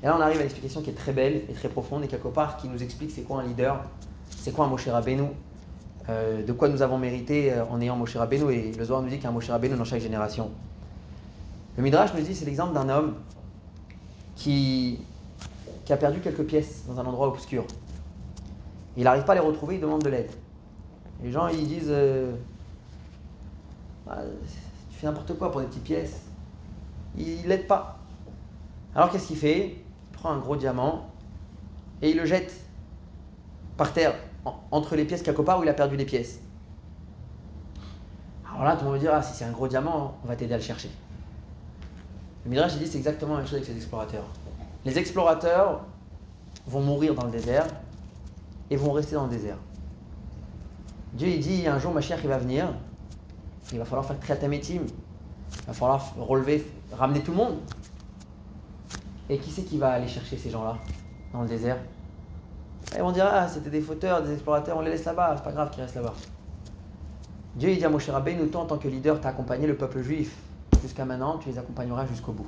Et là, on arrive à l'explication qui est très belle et très profonde et quelque part qui nous explique c'est quoi un leader, c'est quoi un Moshe Rabbeinu, euh, de quoi nous avons mérité en ayant Moshe Rabbeinu. Et le Zohar nous dit qu'il y a un Moshe Rabbeinu dans chaque génération. Le Midrash nous dit c'est l'exemple d'un homme qui, qui a perdu quelques pièces dans un endroit obscur. Il n'arrive pas à les retrouver, il demande de l'aide. Les gens, ils disent euh, bah, tu fais n'importe quoi pour des petites pièces. Il l'aide pas. Alors qu'est-ce qu'il fait? Il prend un gros diamant et il le jette par terre, en, entre les pièces, quelque part où il a perdu les pièces. Alors là, tout le monde va dire, ah, si c'est un gros diamant, on va t'aider à le chercher. Le Midrash dit, c'est exactement la même chose avec ces explorateurs. Les explorateurs vont mourir dans le désert et vont rester dans le désert. Dieu il dit, un jour ma chère qui va venir, il va falloir faire Kriatametim, il va falloir relever, ramener tout le monde. Et qui c'est qui va aller chercher ces gens-là dans le désert? Et on dira, ah, c'était des fauteurs, des explorateurs, on les laisse là-bas, c'est pas grave qu'ils restent là-bas. Dieu il dit à Moshe Rabbeinu, toi en tant que leader, tu as accompagné le peuple juif. Jusqu'à maintenant, tu les accompagneras jusqu'au bout.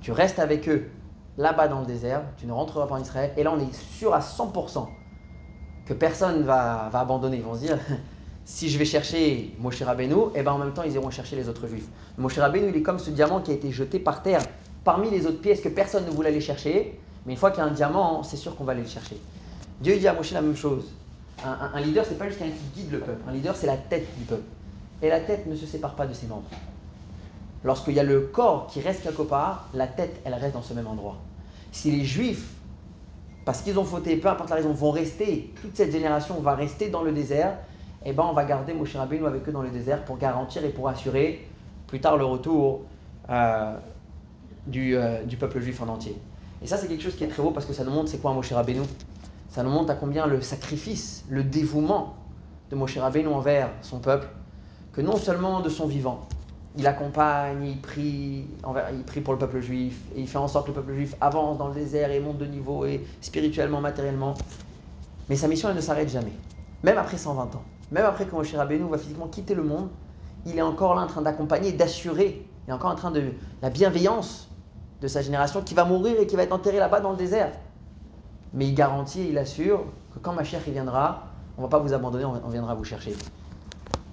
Tu restes avec eux là-bas dans le désert, tu ne rentreras pas en Israël. Et là, on est sûr à cent pour cent que personne ne va, va abandonner. Ils vont se dire, si je vais chercher Moshe Rabbeinu, et ben en même temps, ils iront chercher les autres juifs. Moshe Rabbeinu, il est comme ce diamant qui a été jeté par terre parmi les autres pièces que personne ne voulait aller chercher. Mais une fois qu'il y a un diamant, c'est sûr qu'on va aller le chercher. Dieu dit à Moshe la même chose. Un, un, un leader, c'est pas juste quelqu'un qui guide le peuple. Un leader, c'est la tête du peuple. Et la tête ne se sépare pas de ses membres. Lorsqu'il y a le corps qui reste quelque part, la tête, elle reste dans ce même endroit. Si les Juifs, parce qu'ils ont fauté, peu importe la raison, vont rester, toute cette génération va rester dans le désert, eh ben on va garder Moshe Rabbeinu avec eux dans le désert pour garantir et pour assurer plus tard le retour euh, du, euh, du peuple juif en entier. Et ça, c'est quelque chose qui est très beau parce que ça nous montre c'est quoi un Moshe Rabbeinu. Ça nous montre à combien le sacrifice, le dévouement de Moshe Rabbeinu envers son peuple, que non seulement de son vivant, il accompagne, il prie, envers, il prie pour le peuple juif, et il fait en sorte que le peuple juif avance dans le désert et monte de niveau, et spirituellement, matériellement. Mais sa mission, elle ne s'arrête jamais. Même après cent vingt ans, même après que Moshe Rabbeinu va physiquement quitter le monde, il est encore là en train d'accompagner, d'assurer, il est encore en train de la bienveillance de sa génération qui va mourir et qui va être enterrée là-bas dans le désert. Mais il garantit, il assure que quand Mashiach viendra, on ne va pas vous abandonner, on viendra vous chercher.